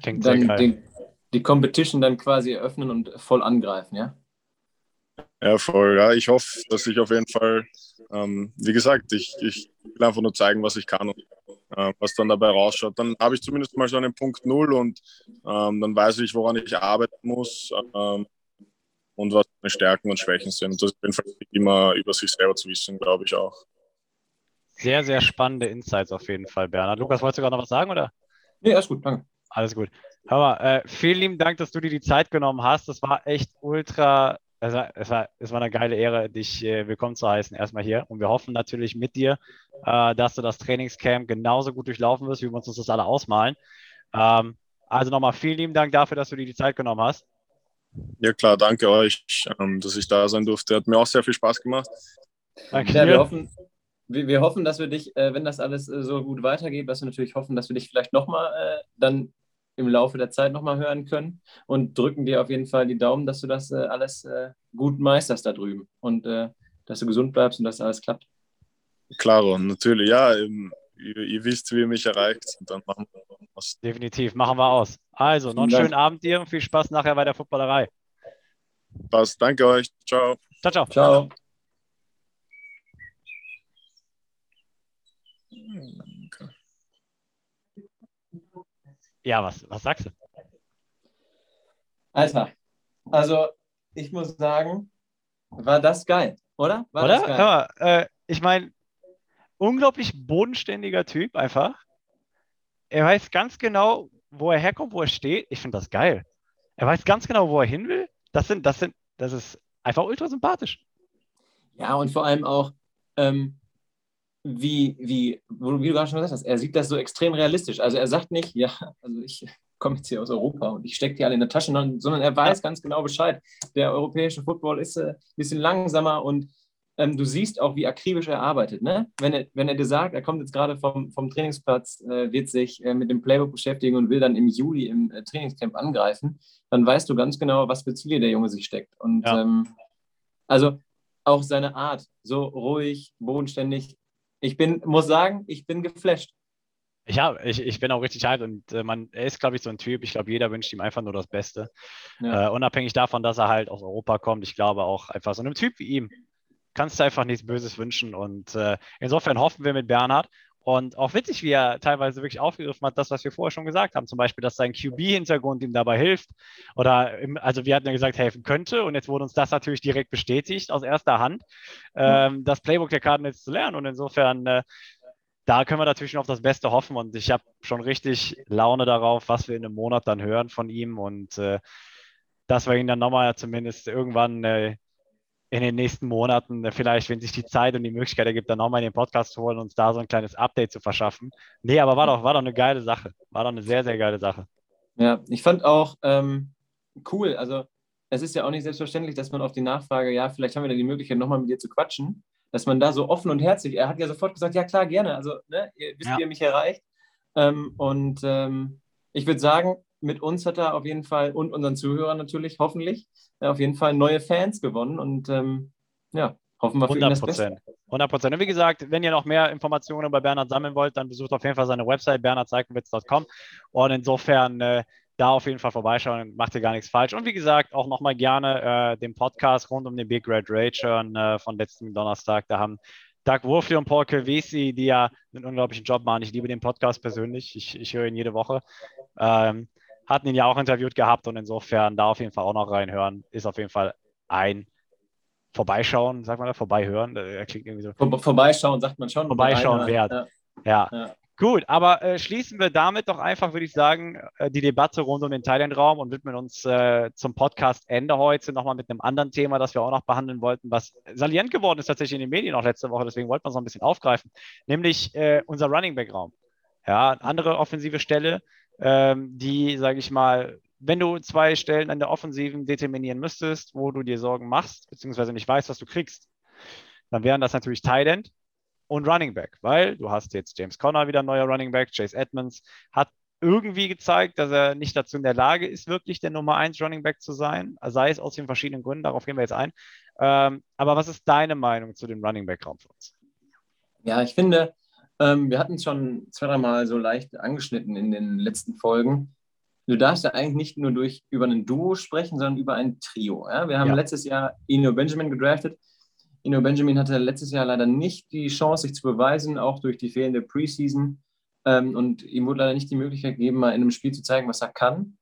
Klingt dann sehr geil. Die Competition dann quasi eröffnen und voll angreifen, ja? Ja, voll. Ja. Ich hoffe, dass ich auf jeden Fall, wie gesagt, ich will einfach nur zeigen, was ich kann und was dann dabei rausschaut. Dann habe ich zumindest mal so einen Punkt Null und dann weiß ich, woran ich arbeiten muss. Und was meine Stärken und Schwächen sind. Und das ist immer über sich selber zu wissen, glaube ich auch. Sehr, sehr spannende Insights auf jeden Fall, Bernhard. Lukas, wolltest du gerade noch was sagen, oder? Nee, alles gut, danke. Alles gut. Hör mal, vielen lieben Dank, dass du dir die Zeit genommen hast. Das war echt ultra, also es war eine geile Ehre, dich willkommen zu heißen, erstmal hier. Und wir hoffen natürlich mit dir, dass du das Trainingscamp genauso gut durchlaufen wirst, wie wir uns das alle ausmalen. Also nochmal vielen lieben Dank dafür, dass du dir die Zeit genommen hast. Ja klar, danke euch, dass ich da sein durfte. Hat mir auch sehr viel Spaß gemacht. Danke. Ja, wir hoffen, wir hoffen, dass wir dich, wenn das alles so gut weitergeht, was wir natürlich hoffen, dass wir dich vielleicht nochmal dann im Laufe der Zeit nochmal hören können und drücken dir auf jeden Fall die Daumen, dass du das alles gut meisterst da drüben und dass du gesund bleibst und dass alles klappt. Klaro, natürlich, ja, ihr wisst, wie ihr mich erreicht und dann machen wir aus. Definitiv, machen wir aus. Also, noch einen schönen Abend dir und viel Spaß nachher bei der Footballerei. Passt, danke euch, ciao. Ciao, ciao. Ciao. Danke. Ja, was sagst du? Alter, also ich muss sagen, war das geil, oder? Das geil? Ja, ich meine, unglaublich bodenständiger Typ einfach. Er weiß ganz genau, wo er herkommt, wo er steht. Ich finde das geil. Er weiß ganz genau, wo er hin will. Das ist einfach ultra sympathisch. Ja, und vor allem auch, wie du gerade schon gesagt hast, er sieht das so extrem realistisch. Also er sagt nicht, ja, also ich komme jetzt hier aus Europa und ich stecke die alle in der Tasche, sondern er weiß ganz genau Bescheid. Der europäische Football ist ein bisschen langsamer und du siehst auch, wie akribisch er arbeitet. Ne? Wenn er dir sagt, er kommt jetzt gerade vom Trainingsplatz, wird sich mit dem Playbook beschäftigen und will dann im Juli im Trainingscamp angreifen, dann weißt du ganz genau, was für Ziele der Junge sich steckt. Und ja. Also auch seine Art, so ruhig, bodenständig. Ich muss sagen, ich bin geflasht. Ich bin auch richtig hyped und er ist, glaube ich, so ein Typ. Ich glaube, jeder wünscht ihm einfach nur das Beste. Ja. Unabhängig davon, dass er halt aus Europa kommt. Ich glaube auch einfach so einem Typ wie ihm kannst du einfach nichts Böses wünschen und insofern hoffen wir mit Bernhard und auch witzig, wie er teilweise wirklich aufgegriffen hat, das, was wir vorher schon gesagt haben, zum Beispiel, dass sein QB-Hintergrund ihm dabei hilft oder, also wir hatten ja gesagt, helfen könnte und jetzt wurde uns das natürlich direkt bestätigt aus erster Hand, das Playbook der Karten jetzt zu lernen und insofern, da können wir natürlich noch auf das Beste hoffen und ich habe schon richtig Laune darauf, was wir in einem Monat dann hören von ihm und dass wir ihn dann nochmal zumindest irgendwann in den nächsten Monaten vielleicht, wenn sich die Zeit und die Möglichkeit ergibt, dann nochmal in den Podcast zu holen und uns da so ein kleines Update zu verschaffen. Nee, aber war doch eine geile Sache. War doch eine sehr, sehr geile Sache. Ja, ich fand auch cool, also es ist ja auch nicht selbstverständlich, dass man auf die Nachfrage, ja, vielleicht haben wir da die Möglichkeit, nochmal mit dir zu quatschen, dass man da so offen und herzlich, er hat ja sofort gesagt, ja klar, gerne, also ne, ihr wisst, wie ihr mich erreicht. Ich würde sagen, mit uns hat er auf jeden Fall und unseren Zuhörern natürlich hoffentlich auf jeden Fall neue Fans gewonnen und hoffen wir für ihn das Beste. 100%. Und wie gesagt, wenn ihr noch mehr Informationen bei Bernhard sammeln wollt, dann besucht auf jeden Fall seine Website bernhardseikovitz.com und insofern da auf jeden Fall vorbeischauen, macht ihr gar nichts falsch. Und wie gesagt, auch nochmal gerne den Podcast rund um den Big Red Rage hören von letzten Donnerstag. Da haben Doug Wolfley und Paul Kövesi, die ja einen unglaublichen Job machen. Ich liebe den Podcast persönlich. Ich höre ihn jede Woche. Hatten ihn ja auch interviewt gehabt und insofern da auf jeden Fall auch noch reinhören. Ist auf jeden Fall ein Vorbeischauen, sagt man da, Vorbeihören. Das klingt irgendwie so. Vorbeischauen sagt man schon. Vorbeischauen wert. Ja. Gut, aber schließen wir damit doch einfach, würde ich sagen, die Debatte rund um den Thailand-Raum und widmen uns zum Podcast-Ende heute nochmal mit einem anderen Thema, das wir auch noch behandeln wollten, was salient geworden ist tatsächlich in den Medien auch letzte Woche, deswegen wollten wir es noch ein bisschen aufgreifen, nämlich unser Running-Back-Raum. Ja, andere offensive Stelle, die, sage ich mal, wenn du zwei Stellen an der Offensiven determinieren müsstest, wo du dir Sorgen machst, beziehungsweise nicht weißt, was du kriegst, dann wären das natürlich Tight End und Running Back, weil du hast jetzt James Conner wieder, neuer Running Back, Chase Edmonds hat irgendwie gezeigt, dass er nicht dazu in der Lage ist, wirklich der Nummer 1 Running Back zu sein, sei es aus den verschiedenen Gründen, darauf gehen wir jetzt ein. Aber was ist deine Meinung zu dem Running Back-Raum für uns? Ja, ich finde, wir hatten es schon 2-3 Mal so leicht angeschnitten in den letzten Folgen. Du darfst ja eigentlich nicht nur über ein Duo sprechen, sondern über ein Trio. Ja? Wir haben letztes Jahr Eno Benjamin gedraftet. Eno Benjamin hatte letztes Jahr leider nicht die Chance, sich zu beweisen, auch durch die fehlende Preseason. Und ihm wurde leider nicht die Möglichkeit gegeben, mal in einem Spiel zu zeigen, was er kann.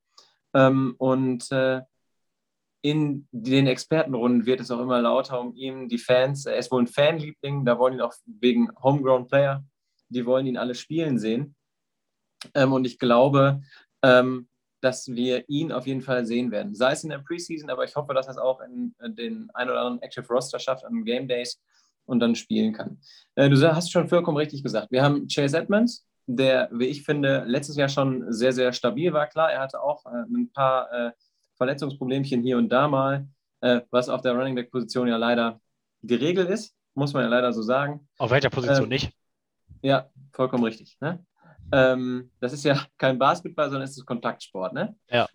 In den Expertenrunden wird es auch immer lauter um ihn, die Fans. Er ist wohl ein Fanliebling, da wollen ihn auch wegen Homegrown-Player, die wollen ihn alle spielen sehen. Und ich glaube, dass wir ihn auf jeden Fall sehen werden. Sei es in der Preseason, aber ich hoffe, dass er es auch in den ein oder anderen Active Roster schafft an Game Days und dann spielen kann. Du hast schon vollkommen richtig gesagt. Wir haben Chase Edmonds, der, wie ich finde, letztes Jahr schon sehr, sehr stabil war. Klar, er hatte auch ein paar Verletzungsproblemchen hier und da mal, was auf der Running Back Position ja leider die Regel ist, muss man ja leider so sagen. Auf welcher Position nicht? Ja, vollkommen richtig. Ne? Das ist ja kein Basketball, sondern es ist Kontaktsport. Ne? Ja.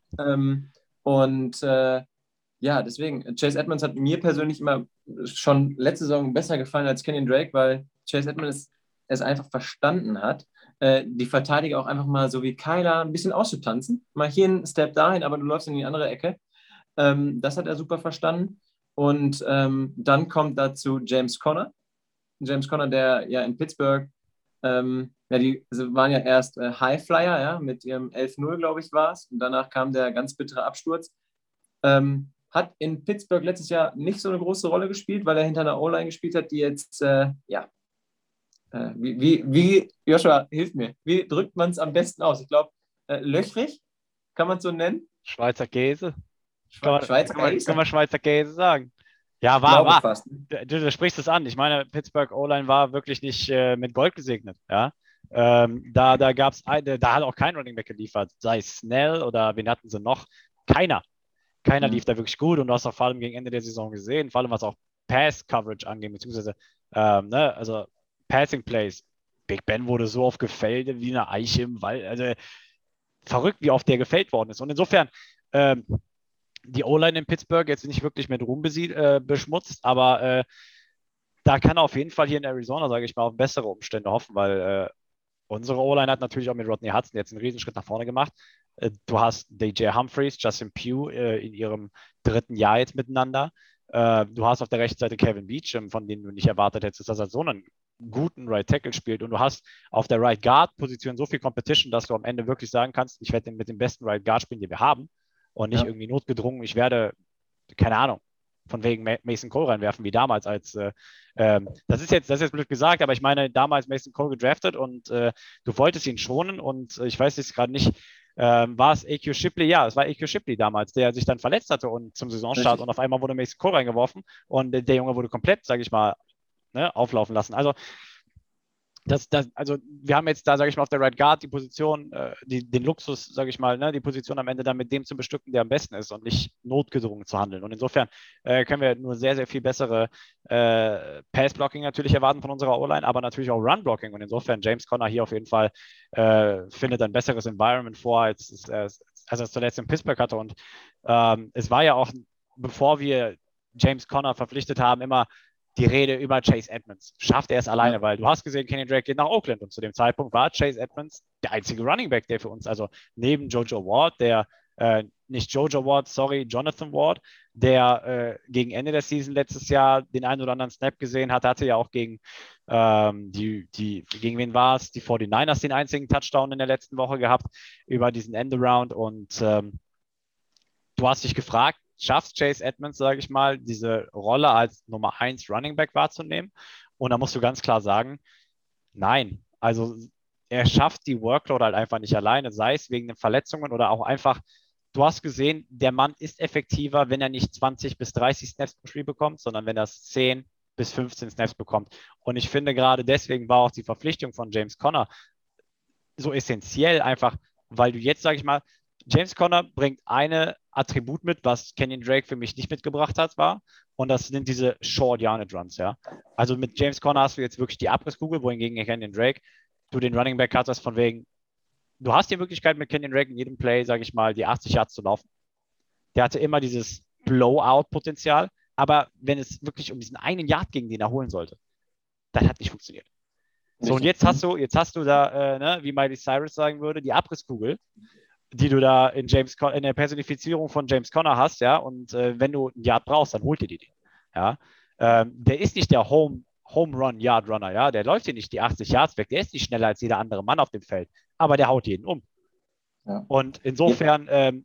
Ja, deswegen, Chase Edmonds hat mir persönlich immer schon letzte Saison besser gefallen als Kenyan Drake, weil Chase Edmonds es einfach verstanden hat, die Verteidiger auch einfach mal so wie Kyler ein bisschen auszutanzen. Mal hier einen Step dahin, aber du läufst in die andere Ecke. Das hat er super verstanden. Und dann kommt dazu James Conner. James Conner, der ja in Pittsburgh, die waren ja erst Highflyer, ja, mit ihrem 11-0, glaube ich, war es. Und danach kam der ganz bittere Absturz. Hat in Pittsburgh letztes Jahr nicht so eine große Rolle gespielt, weil er hinter einer O-Line gespielt hat, die jetzt, Joshua, hilf mir, wie drückt man es am besten aus? Ich glaube, löchrig, kann man es so nennen? Schweizer Käse. Kann man Schweizer Käse sagen? Ja, war. Fast. Du sprichst es an. Ich meine, Pittsburgh O-Line war wirklich nicht mit Gold gesegnet, ja. Da hat auch kein Running Back geliefert, sei es Snell oder wen hatten sie noch? Keiner lief da wirklich gut und du hast auch vor allem gegen Ende der Saison gesehen, vor allem was auch Pass-Coverage angeht, beziehungsweise also Passing-Plays. Big Ben wurde so oft gefällt wie eine Eiche im Wald, also verrückt, wie oft der gefällt worden ist. Und insofern, die O-Line in Pittsburgh jetzt nicht wirklich mit Ruhm beschmutzt, aber da kann er auf jeden Fall hier in Arizona, sage ich mal, auf bessere Umstände hoffen, weil unsere O-Line hat natürlich auch mit Rodney Hudson jetzt einen Riesenschritt nach vorne gemacht. Du hast DJ Humphreys, Justin Pugh in ihrem dritten Jahr jetzt miteinander. Du hast auf der rechten Seite Kevin Beachum, von dem du nicht erwartet hättest, dass er so einen guten Right Tackle spielt. Und du hast auf der Right Guard-Position so viel Competition, dass du am Ende wirklich sagen kannst, ich werde mit dem besten Right Guard spielen, den wir haben. Und nicht irgendwie notgedrungen, ich werde, keine Ahnung, von wegen Mason Cole reinwerfen, wie damals als, das ist jetzt blöd gesagt, aber ich meine, damals Mason Cole gedraftet und du wolltest ihn schonen und ich weiß jetzt gerade nicht, war es AQ Shipley? Ja, es war AQ Shipley damals, der sich dann verletzt hatte und zum Saisonstart und auf einmal wurde Mason Cole reingeworfen und der Junge wurde komplett, sage ich mal, ne, auflaufen lassen. Also, wir haben jetzt da, sage ich mal, auf der Right Guard die Position, den Luxus, sage ich mal, ne, die Position am Ende dann mit dem zu bestücken, der am besten ist und nicht notgedrungen zu handeln. Und insofern können wir nur sehr, sehr viel bessere Pass-Blocking natürlich erwarten von unserer O-Line, aber natürlich auch Run-Blocking. Und insofern James Conner hier auf jeden Fall findet ein besseres Environment vor, als er es zuletzt in Pittsburgh hatte. Und es war ja auch, bevor wir James Conner verpflichtet haben, immer die Rede über Chase Edmonds. Schafft er es alleine, weil du hast gesehen, Kenyan Drake geht nach Oakland und zu dem Zeitpunkt war Chase Edmonds der einzige Running Back, der für uns, also neben Jonathan Ward, der gegen Ende der Season letztes Jahr den einen oder anderen Snap gesehen hat, hatte ja auch gegen gegen wen war es? Die 49ers den einzigen Touchdown in der letzten Woche gehabt über diesen End-Around und du hast dich gefragt, schaffst Chase Edmonds, sage ich mal, diese Rolle als Nummer 1 Running Back wahrzunehmen. Und da musst du ganz klar sagen, nein. Also er schafft die Workload halt einfach nicht alleine, sei es wegen den Verletzungen oder auch einfach, du hast gesehen, der Mann ist effektiver, wenn er nicht 20 bis 30 Snaps pro Spiel bekommt, sondern wenn er 10 bis 15 Snaps bekommt. Und ich finde gerade deswegen war auch die Verpflichtung von James Conner so essentiell einfach, weil du jetzt, sage ich mal, James Conner bringt eine Attribut mit, was Kenyan Drake für mich nicht mitgebracht hat, und das sind diese Short Yardage Runs, ja. Also mit James Conner hast du jetzt wirklich die Abrisskugel, wohingegen Kenyan Drake du den Running Back hattest von wegen, du hast die Möglichkeit mit Kenyan Drake in jedem Play, sage ich mal, die 80 Yards zu laufen. Der hatte immer dieses Blowout-Potenzial, aber wenn es wirklich um diesen einen Yard ging, den er holen sollte, das hat nicht funktioniert. So, und jetzt hast du da, wie Miley Cyrus sagen würde, die Abrisskugel, die du da in der Personifizierung von James Conner hast, ja, und wenn du einen Yard brauchst, dann holt dir den, ja. Der ist nicht der Home-Run-Yard-Runner, ja, der läuft dir nicht die 80 Yards weg, der ist nicht schneller als jeder andere Mann auf dem Feld, aber der haut jeden um. Ja. Und insofern,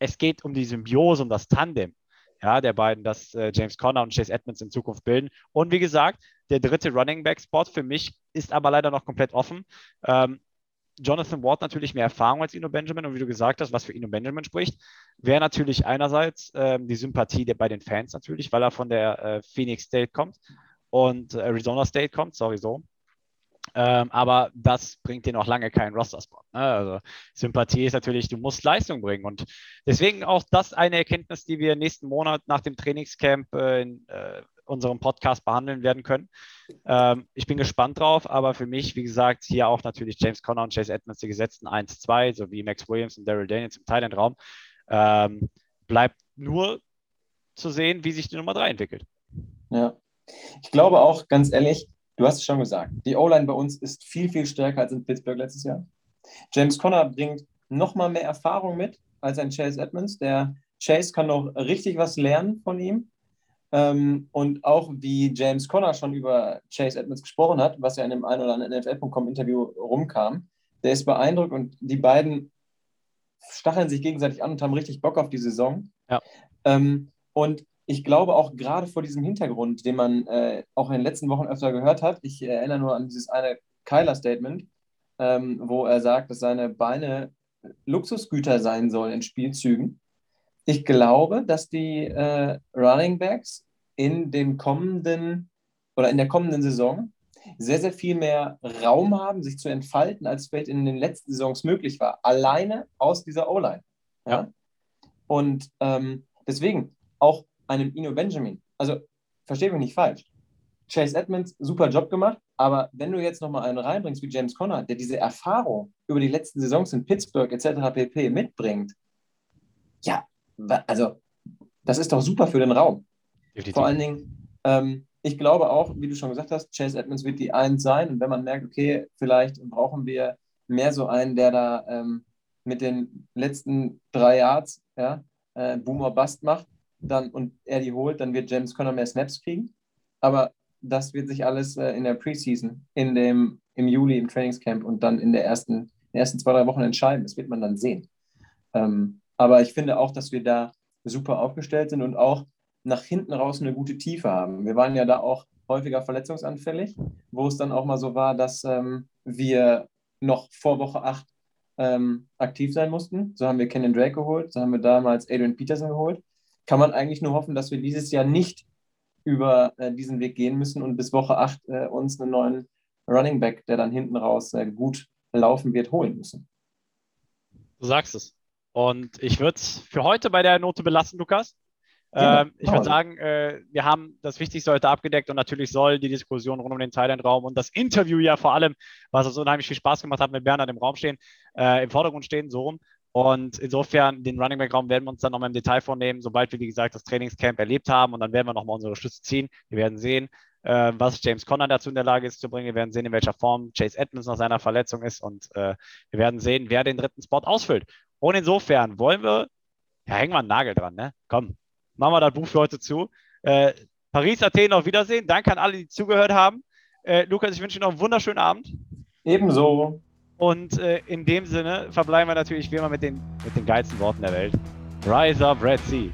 es geht um die Symbiose, um das Tandem, ja, der beiden, das James Conner und Chase Edmonds in Zukunft bilden. Und wie gesagt, der dritte Running-Back-Spot für mich ist aber leider noch komplett offen. Jonathan Ward natürlich mehr Erfahrung als Eno Benjamin und wie du gesagt hast, was für Eno Benjamin spricht, wäre natürlich einerseits die Sympathie bei den Fans natürlich, weil er von der Arizona State kommt, aber das bringt dir noch lange keinen Roster-Spot. Ne? Also Sympathie ist natürlich, du musst Leistung bringen und deswegen auch das eine Erkenntnis, die wir nächsten Monat nach dem Trainingscamp in unserem Podcast behandeln werden können. Ich bin gespannt drauf, aber für mich, wie gesagt, hier auch natürlich James Conner und Chase Edmonds, die gesetzten 1-2, sowie Maxx Williams und Darrell Daniels im Thailand-Raum. Bleibt nur zu sehen, wie sich die Nummer 3 entwickelt. Ja, ich glaube auch, ganz ehrlich, du hast es schon gesagt, die O-Line bei uns ist viel, viel stärker als in Pittsburgh letztes Jahr. James Conner bringt nochmal mehr Erfahrung mit als ein Chase Edmonds. Der Chase kann noch richtig was lernen von ihm. Und auch wie James Conner schon über Chase Edmonds gesprochen hat, was ja in dem einen oder anderen NFL.com-Interview rumkam, der ist beeindruckt und die beiden stacheln sich gegenseitig an und haben richtig Bock auf die Saison. Ja. Und ich glaube auch gerade vor diesem Hintergrund, den man auch in den letzten Wochen öfter gehört hat, ich erinnere nur an dieses eine Kyler-Statement, wo er sagt, dass seine Beine Luxusgüter sein sollen in Spielzügen. Ich glaube, dass die Running Backs in der kommenden Saison sehr, sehr viel mehr Raum haben, sich zu entfalten, als vielleicht in den letzten Saisons möglich war. Alleine aus dieser O-Line. Ja? Und deswegen auch einem Eno Benjamin. Also, verstehe mich nicht falsch. Chase Edmonds, super Job gemacht, aber wenn du jetzt nochmal einen reinbringst wie James Conner, der diese Erfahrung über die letzten Saisons in Pittsburgh etc. pp. Mitbringt, ja, also, das ist doch super für den Raum. Definitiv. Vor allen Dingen, ich glaube auch, wie du schon gesagt hast, Chase Edmonds wird die 1 sein und wenn man merkt, okay, vielleicht brauchen wir mehr so einen, der da mit den letzten 3 Yards Boomer Bust macht dann, und er die holt, dann wird James Conner mehr Snaps kriegen, aber das wird sich alles in der Preseason, im Juli, im Trainingscamp und dann in den ersten 2-3 Wochen entscheiden. Das wird man dann sehen. Aber ich finde auch, dass wir da super aufgestellt sind und auch nach hinten raus eine gute Tiefe haben. Wir waren ja da auch häufiger verletzungsanfällig, wo es dann auch mal so war, dass wir noch vor Woche 8 aktiv sein mussten. So haben wir Kenyan Drake geholt, so haben wir damals Adrian Peterson geholt. Kann man eigentlich nur hoffen, dass wir dieses Jahr nicht über diesen Weg gehen müssen und bis Woche 8 uns einen neuen Running Back, der dann hinten raus gut laufen wird, holen müssen. Du sagst es. Und ich würde es für heute bei der Note belassen, Lukas. Ich würde sagen, wir haben das Wichtigste heute abgedeckt und natürlich soll die Diskussion rund um den Thailand-Raum und das Interview ja vor allem, was uns unheimlich viel Spaß gemacht hat, mit Bernhard im Raum stehen, im Vordergrund stehen, so rum. Und insofern, den Running Back Raum werden wir uns dann nochmal im Detail vornehmen, sobald wir, wie gesagt, das Trainingscamp erlebt haben. Und dann werden wir nochmal unsere Schlüsse ziehen. Wir werden sehen, was James Conner dazu in der Lage ist zu bringen. Wir werden sehen, in welcher Form Chase Edmonds nach seiner Verletzung ist. Und wir werden sehen, wer den 3. Spot ausfüllt. Und insofern wollen wir, ja, hängen wir einen Nagel dran, ne? Komm, machen wir das Buch für heute zu. Paris, Athen, auf Wiedersehen. Danke an alle, die zugehört haben. Lukas, ich wünsche dir noch einen wunderschönen Abend. Ebenso. Und in dem Sinne verbleiben wir natürlich wie immer mit den geilsten Worten der Welt. Rise up, Red Sea.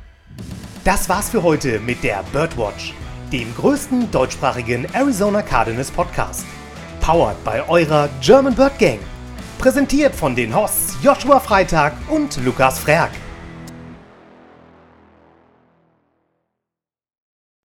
Das war's für heute mit der Birdwatch, dem größten deutschsprachigen Arizona Cardinals Podcast. Powered bei eurer German Bird Gang. Präsentiert von den Hosts Joshua Freitag und Lukas Freitag.